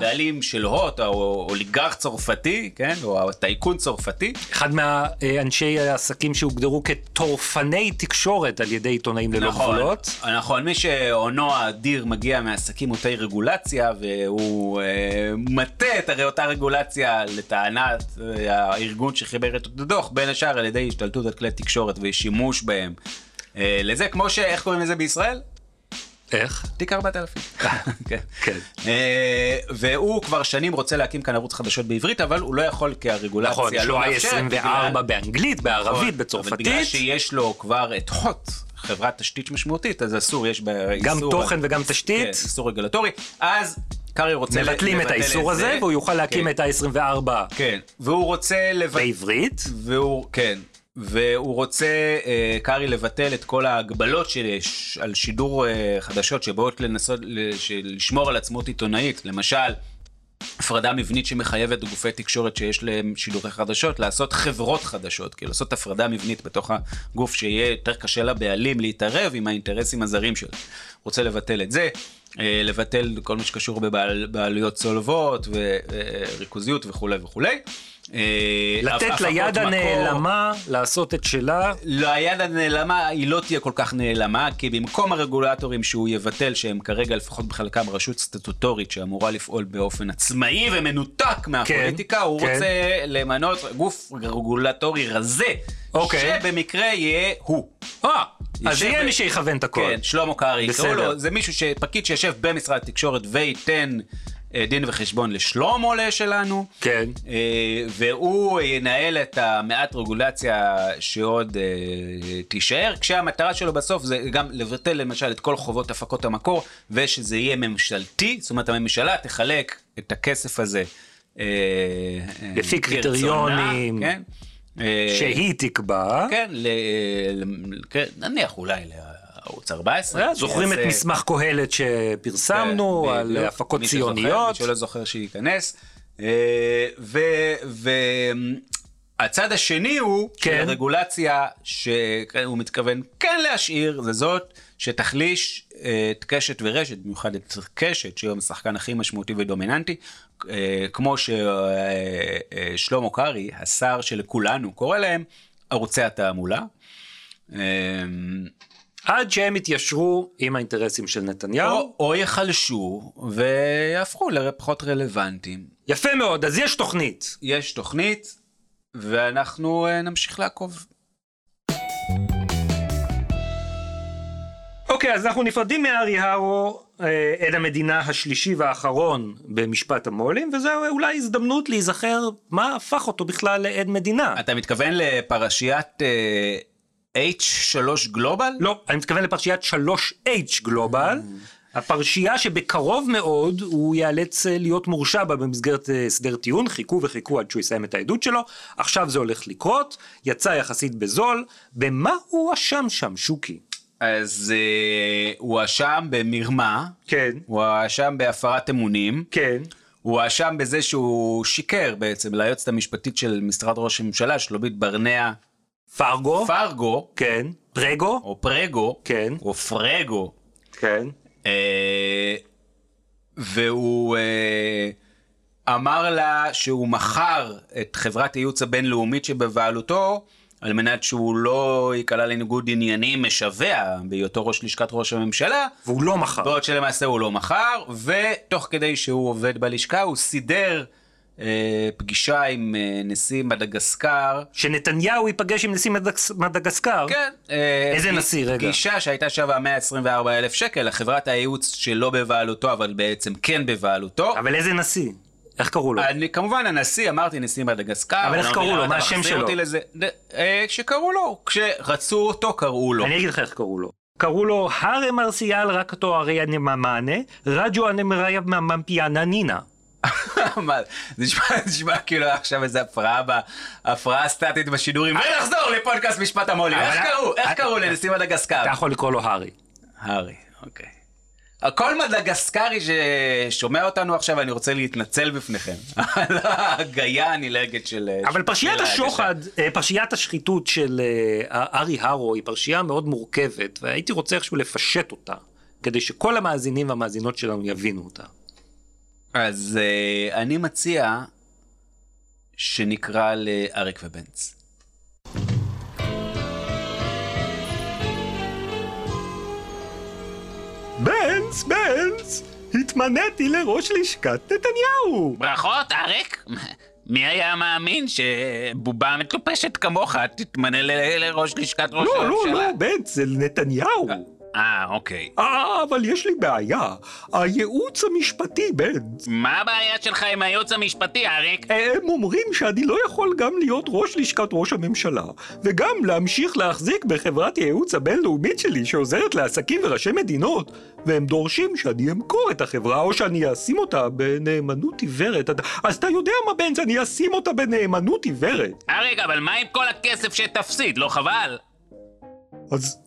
בעלים של הוט, האוליגרך צרפתי, כן, או הטייקון צרפתי. אחד מהאנשי העסקים שהוגדרו כטורפני תקשורת על ידי עיתונאים ללא גבולות. נכון, מי שעונו האדיר מגיע מעסקים אותי רגולציה, והוא מטה את הרי אותה רגולציה לטענת הארגון שחיבר את הדוח, בין השאר על ידי השתלטות על כלי תקשורת ושימוש בהם. לזה, כמו שאיך קוראים לזה בישראל? איך? תיק ארבעת אלפים. כן. והוא כבר שנים רוצה להקים כאן ערוץ חדשות בעברית, אבל הוא לא יכול כי הרגולציה לא מאפשרת. נכון, יש לו עשרים וארבע באנגלית, בערבית, בצרפתית. בגלל שיש לו כבר את הוט, חברת תשתית משמעותית, אז אסור, יש באיסור... גם תוכן וגם תשתית. איסור רגולטורי. אז... קרי רוצה מבטלים את האיסור הזה, והוא יוכל להקים את ה-עשרים וארבע. כן. והוא רוצה... בעברית. והוא... כן. והוא רוצה, קרי, לבטל את כל ההגבלות שיש על שידור חדשות שבאות לנסות לשמור על עצמות עיתונאית. למשל, הפרדה מבנית שמחייבת גופי תקשורת שיש להם שידורי חדשות, לעשות חברות חדשות, כי לעשות הפרדה מבנית בתוך הגוף שיהיה יותר קשה לבעלים להתערב עם האינטרסים הזרים שלו. רוצה לבטל את זה, לבטל כל מה שקשור בבעלויות צולבות וריכוזיות וכו' וכו'. לתת ליד הנעלמה לעשות את שלה. ליד הנעלמה היא לא תהיה כל כך נעלמה, כי במקום הרגולטורים שהוא יבטל, שהם כרגע לפחות בחלקם רשות סטטוטורית שאמורה לפעול באופן עצמאי ומנותק מהפוליטיקה, הוא רוצה למנות גוף רגולטורי רזה, שבמקרה יהיה הוא. אז יהיה מי שיכוון את הכל. כן, שלמה קרעי. זה מישהו שפקיד שישב במשרד התקשורת וייתן דין וחשבון לשלום עולה שלנו. כן. והוא ינהל את המעט רגולציה שעוד תישאר, כשהמטרה שלו בסוף זה גם לבטל למשל את כל חובות הפקות המקור, ושזה יהיה ממשלתי, זאת אומרת הממשלה תחלק את הכסף הזה לפי קריטריונים. כן. שהיא תקבע. כן, נניח אולי לערוץ ארבע עשרה. זוכרים את מסמך קהלת שפרסמנו על הפקות ציוניות. מי שלא זוכר שייכנס. והצד השני הוא, הרגולציה שהוא מתכוון כן להשאיר, זה זאת שתחליש את קשת ורשת, במיוחד את קשת, שהיא השחקן הכי משמעותי ודומיננטי, כמו ששלמה קרעי, השר של כולנו, קורא להם ערוצי התעמולה. עד שהם התיישרו עם האינטרסים של נתניהו. או, או יחלשו ויהפכו לפחות רלוונטיים. יפה מאוד, אז יש תוכנית. יש תוכנית, ואנחנו נמשיך לעקוב. אוקיי, אז אנחנו נפרדים מארי הרו אל המדינה השלישי והאחרון במשפט המולים, וזו אולי הזדמנות להיזכר מה הפך אותו בכלל לעד מדינה. אתה מתכוון לפרשיית אייץ' שלוש גלובל? לא, אני מתכוון לפרשיית שלוש אייץ' גלובל, הפרשייה שבקרוב מאוד הוא ייאלץ להיות מורשע בה במסגרת סדר טיעון, חיכו וחיכו עד שהוא יסיים את העדות שלו, עכשיו זה הולך לקרות, יצא יחסית בזול, במה הוא אשם שם, שוקי? אז אה, הוא אשם במרמה, כן. הוא אשם בהפרת אמונים, כן. הוא אשם בזה שהוא שיקר בעצם ליועצת המשפטית של משרד ראש הממשלה, שלומית ברנע פרגו, פרגו, כן, פרגו, או פרגו, כן, או פרגו, כן, אה, והוא אה, אמר לה שהוא מכר את חברת הייעוץ הבינלאומית שבבעלותו, על מנת שהוא לא יקלה לניגוד עניינים משווה בהיותו ראש לשכת ראש הממשלה. והוא לא מחר. בעוד שלמעשה הוא לא מחר, ותוך כדי שהוא עובד בלשכה, הוא סידר אה, פגישה עם אה, נשיא מדגסקר. שנתניהו ייפגש עם נשיא מדגס, מדגסקר? כן. אה, איזה נשיא, רגע? פגישה שהייתה שווה מאה עשרים וארבעה אלף שקל, לחברת הייעוץ שלא בבעלותו, אבל בעצם כן בבעלותו. אבל איזה נשיא? איך קראו לו? אני, כמובן הנשיא, אמרתי נשיא מדגסקר. אבל איך קראו לו? מה השם שלו? שקראו לו, כשרצו אותו קראו לו. אני אגיד לך איך קראו לו. קראו לו, הרי מרסיאל רק תוארי הנממנה, רג'ו הנמריה ממפיאנה נינה. נשמע כאילו עכשיו איזה הפרעה הסטטית בשידורים. ונחזור לפודקאסט משפט המולים. איך קראו? איך קראו לנשיא מדגסקר? אתה יכול לקרוא לו הרי. הרי, אוקיי. כל מדגסקרי ששומע אותנו עכשיו, אני רוצה להתנצל בפניכם. על ההגיה הנלגת של... אבל פרשיית השוחד, פרשיית השחיתות של ארי הרו, היא פרשייה מאוד מורכבת, והייתי רוצה איכשהו לפשט אותה, כדי שכל המאזינים והמאזינות שלנו יבינו אותה. אז אני מציע שנקרא לאריק ובנץ. בנץ, בנץ, התמניתי לראש לשכת נתניהו. ברכות, אריק. מי היה מאמין שבובה מטופשת כמוך תתמנה לראש לשכת ראש הממשלה? לא, לא, לא, בנץ, זה נתניהו. אה, אוקיי. אה, אבל יש לי בעיה. הייעוץ המשפטי, בנץ. מה הבעיה שלך עם הייעוץ המשפטי, אריק? הם אומרים שאני לא יכול גם להיות ראש לשכת ראש הממשלה, וגם להמשיך להחזיק בחברת הייעוץ הבינלאומית שלי שעוזרת לעסקים וראשי מדינות, והם דורשים שאני אמכור את החברה או שאני אשים אותה בנאמנות עיוורת. אז אתה יודע מה, בנץ? אני אשים אותה בנאמנות עיוורת. אריק, אבל מה עם כל הכסף שתפסיד? לא חבל? אז...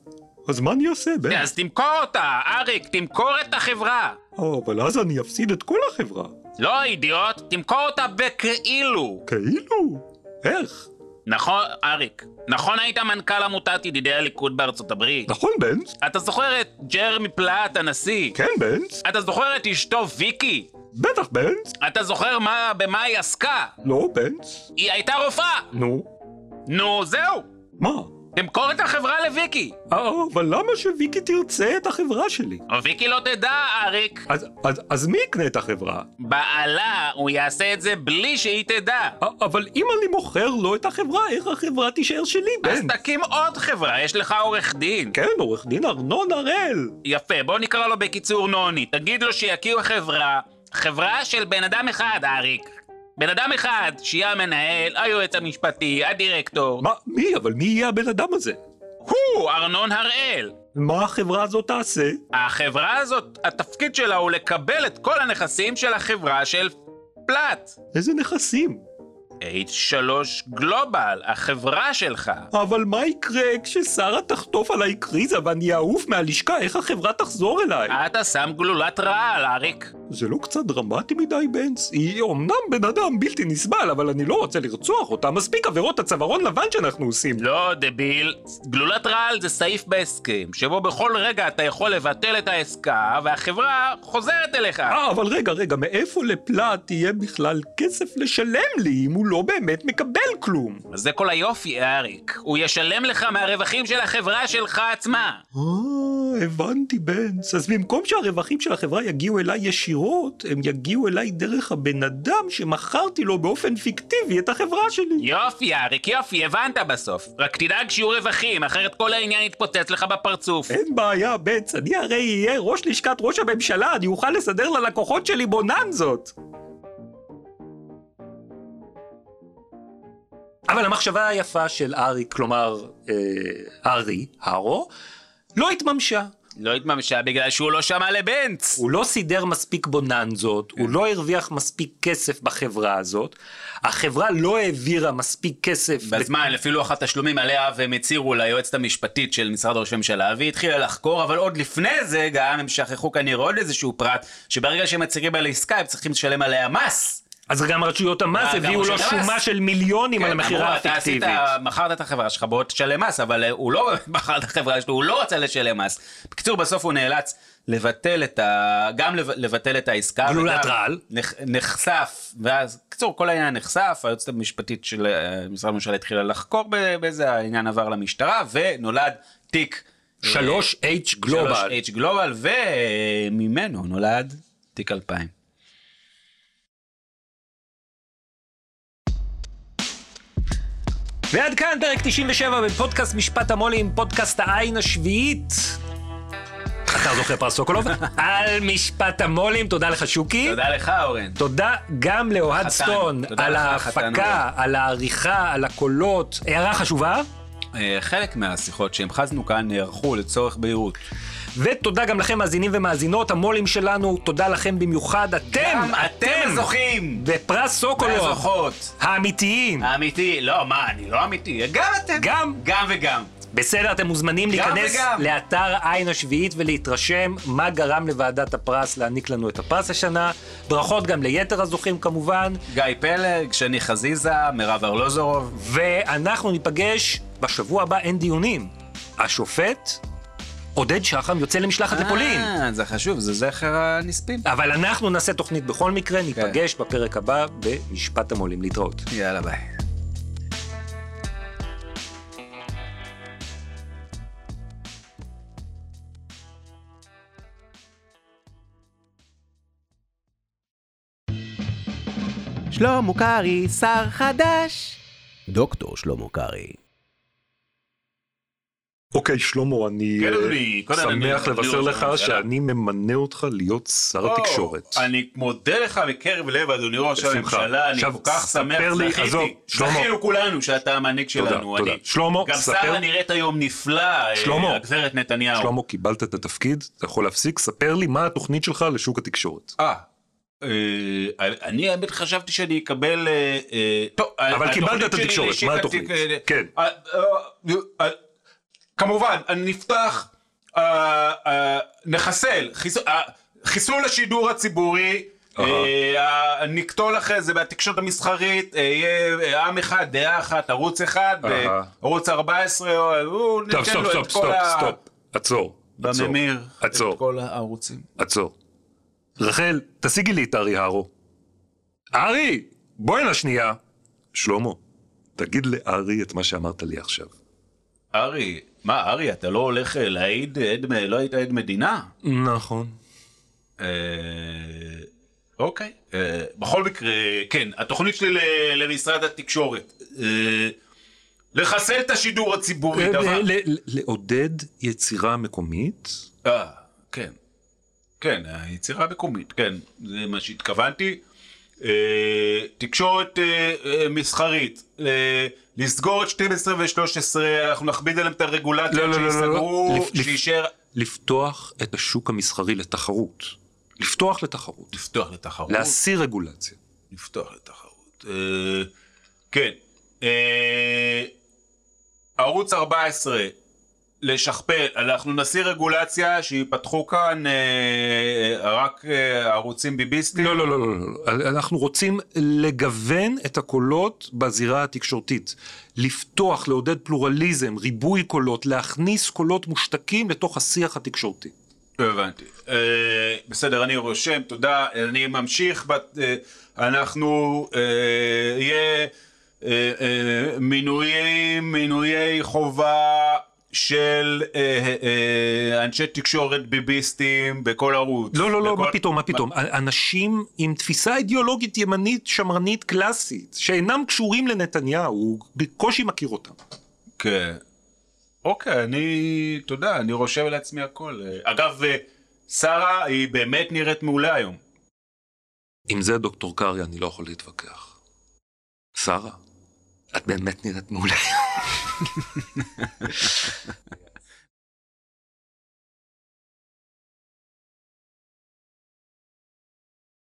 אז מה אני אעשה, בן? אז תמכור אותה, אריק, תמכור את החברה. או, אבל אז אני אפסיד את כל החברה. לא, אידיוט, תמכור אותה בכאילו. כאילו? איך? נכון, אריק, נכון היית מנכ"ל עמותת ידידי הליכוד בארצות הברית? נכון, בנץ. אתה זוכר את ג'רמי פלאט, הנשיא? כן, בנץ. אתה זוכר את אשתו ויקי? בטח, בנץ. אתה זוכר מה, במה היא עסקה? לא, בנץ. היא הייתה רופאה. נו. נו, זהו. מה? תמכור את החברה לויקי. אה, אבל למה שוויקי תרצה את החברה שלי? ויקי לא תדע, אריק. אז, אז, אז מי יקנה את החברה? בעלה, הוא יעשה את זה בלי שהיא תדע. 아, אבל אם אני מוכר לו את החברה, איך החברה תישאר שלי, בן? אז תקים עוד חברה, יש לך עורך דין. כן, עורך דין ארנון הראל. יפה, בוא נקרא לו בקיצור נוני. תגיד לו שיקיעו חברה, חברה של בן אדם אחד, אריק. בן אדם אחד, שיהיה המנהל, היועץ המשפטי, הדירקטור. מה? מי? אבל מי יהיה הבן אדם הזה? הוא, ארנון הראל. מה החברה הזאת תעשה? החברה הזאת, התפקיד שלה הוא לקבל את כל הנכסים של החברה של פלאט. איזה נכסים? אייץ' שלוש גלובל, החברה שלך. אבל מה יקרה כששרה תחטוף עליי קריזה ואני אעוף מהלשכה? איך החברה תחזור אליי? אתה שם גלולת רעל, אריק. זה לא קצת דרמטי מדי, בנץ? היא אומנם בן אדם בלתי נסבל, אבל אני לא רוצה לרצוח אותה. מספיק עבירות הצווארון לבן שאנחנו עושים. לא, דביל. גלולת רעל זה סעיף בהסכם, שבו בכל רגע אתה יכול לבטל את העסקה, והחברה חוזרת אליך. אה, אבל רגע, רגע, מאיפה לפלאט תהיה בכלל כסף לשלם לי אם הוא לא באמת מקבל כלום? אז זה כל היופי, אריק. הוא ישלם לך מהרווחים של החברה שלך עצמה. אה, הבנתי, בנץ. אז במקום שהרווחים של החברה יגיעו אליי ישיר, הם יגיעו אליי דרך הבן אדם שמכרתי לו באופן פיקטיבי את החברה שלי. יופי, אריק, יופי, הבנת בסוף. רק תדאג שיהיו רווחים, אחרת כל העניין יתפוצץ לך בפרצוף. אין בעיה, בנץ, אני הרי יהיה ראש לשכת ראש הממשלה, אני אוכל לסדר ללקוחות שלי בוננזות. אבל המחשבה היפה של אריק, כלומר, אה, ארי, הרו, לא התממשה. לא התממשה בגלל שהוא לא שמע לבנץ. הוא לא סידר מספיק בוננזות, הוא לא הרוויח מספיק כסף בחברה הזאת, החברה לא העבירה מספיק כסף. בזמן, אפילו אחת התשלומים עליה והם הצירו ליועצת המשפטית של משרד ראש הממשלה, והיא התחילה לחקור, אבל עוד לפני זה גם הם שכחו כנראה עוד איזשהו פרט, שברגע שהם מצהירים על העסקה, הם צריכים לשלם עליה מס. אז גם רשויות המס הביאו לו שומה של מיליונים על המחירה האפקטיבית. אתה מכרת את החברה שלך, בוא תשלם מס, אבל הוא לא מכר את החברה שלו, הוא לא רצה לשלם מס. בקיצור, בסוף הוא נאלץ לבטל את ה... גם לבטל את העסקה. גלולת רעל. נחשף, ואז, בקיצור, כל העניין נחשף, היועצת המשפטית של משרד הממשלה התחילה לחקור באיזה, העניין עבר למשטרה, ונולד תיק... שלוש אייץ' גלובל. שלוש אייץ' גלובל, וממנו נולד תיק אלפיים. ועד כאן פרק תשעים ושבע בפודקאסט משפט המולים, פודקאסט העין השביעית. אתה זוכר פרס סוקולוב? על משפט המולים, תודה לך שוקי. תודה לך אורן. תודה גם לאוהד סטון, על ההפקה, על העריכה, על הקולות. הערה חשובה? חלק מהשיחות שהם חזנו כאן נערכו לצורך בהירות. ותודה גם לכם מאזינים ומאזינות, המולים שלנו, תודה לכם במיוחד, אתם, גם אתם, אתם זוכים בפרס סוקולוב, והזוכות, האמיתיים, האמיתי, לא, מה, אני לא אמיתי, גם אתם, גם, גם וגם. בסדר, אתם מוזמנים להיכנס וגם. לאתר עין השביעית ולהתרשם מה גרם לוועדת הפרס להעניק לנו את הפרס השנה. ברכות גם ליתר הזוכים כמובן, גיא פלג, שני חזיזה, מירב ארלוזורוב, ואנחנו ניפגש בשבוע הבא. אין דיונים, השופט עודד שחם יוצא למשלחת לפולין. אה, זה חשוב, זה זכר הנספים. אבל אנחנו נעשה תוכנית בכל מקרה, ניפגש בפרק הבא במשפט המו"לים. להתראות. יאללה, ביי. שלמה קרעי, שר חדש. דוקטור שלמה קרעי. אוקיי, שלמה, אני שמח לבשר לך שאני ממנה אותך להיות שר התקשורת. אני מודה לך מקרב לב, אדוני ראש הממשלה, אני כל כך שמח, זכיתי, זכינו כולנו שאתה המנהיג שלנו. גם שרה נראית היום נפלא, הגברת נתניהו. שלמה, קיבלת את התפקיד, אתה יכול להפסיק, ספר לי מה התוכנית שלך לשוק התקשורת. אה. אני האמת חשבתי שאני אקבל, אבל קיבלת את התקשורת, מה התוכנית? כן, כמובן, נפתח, נחסל, חיסול השידור הציבורי, נקטול אחרי זה בתקשורת המסחרית, יהיה עם אחד, דעה אחת, ערוץ אחד, ערוץ ארבע עשרה, טוב, סטופ, סטופ, סטופ, עצור, בממיר את כל הערוצים, עצור. רחל, תשיגי לי את ארי הרו. ארי, בואי הנה שנייה. שלמה, תגיד לארי את מה שאמרת לי עכשיו. ארי, מה ארי, אתה לא הולך להעיד, לא היית עד מדינה? נכון. אוקיי. בכל מקרה, כן, התוכנית שלי למשרד התקשורת. לחסל את השידור הציבורי. לעודד יצירה מקומית? אה, כן. כן, היצירה המקומית, כן, זה מה שהתכוונתי. תקשורת מסחרית, לסגור את שתים עשרה ושלוש עשרה, אנחנו נכביד עליהם את הרגולציות שיסגרו, שישאר... לפתוח את השוק המסחרי לתחרות. לפתוח לתחרות. לפתוח לתחרות. להסיר רגולציה. לפתוח לתחרות. כן. ערוץ ארבע עשרה... לשכפל, אנחנו נסיר רגולציה שיפתחו כאן אה, רק אה, ערוצים ביביסטים. לא, לא, לא, לא, לא. אנחנו רוצים לגוון את הקולות בזירה התקשורתית. לפתוח, לעודד פלורליזם, ריבוי קולות, להכניס קולות מושתקים לתוך השיח התקשורתי. הבנתי. אה, בסדר, אני רושם, תודה. אני ממשיך, בת, אה, אנחנו אה, יהיה אה, אה, מינויים, מינויי חובה, של אה, אה, אנשי תקשורת ביביסטים בכל ערוץ. לא, לא, לא, בכל... מה פתאום, מה פתאום. מה... אנשים עם תפיסה אידיאולוגית ימנית שמרנית קלאסית, שאינם קשורים לנתניהו, בקושי מכיר אותם. כן. אוקיי, אני, תודה, אני רושם לעצמי הכל. אגב, שרה היא באמת נראית מעולה היום. עם זה, דוקטור קרעי, אני לא יכול להתווכח. שרה, את באמת נראית מעולה היום.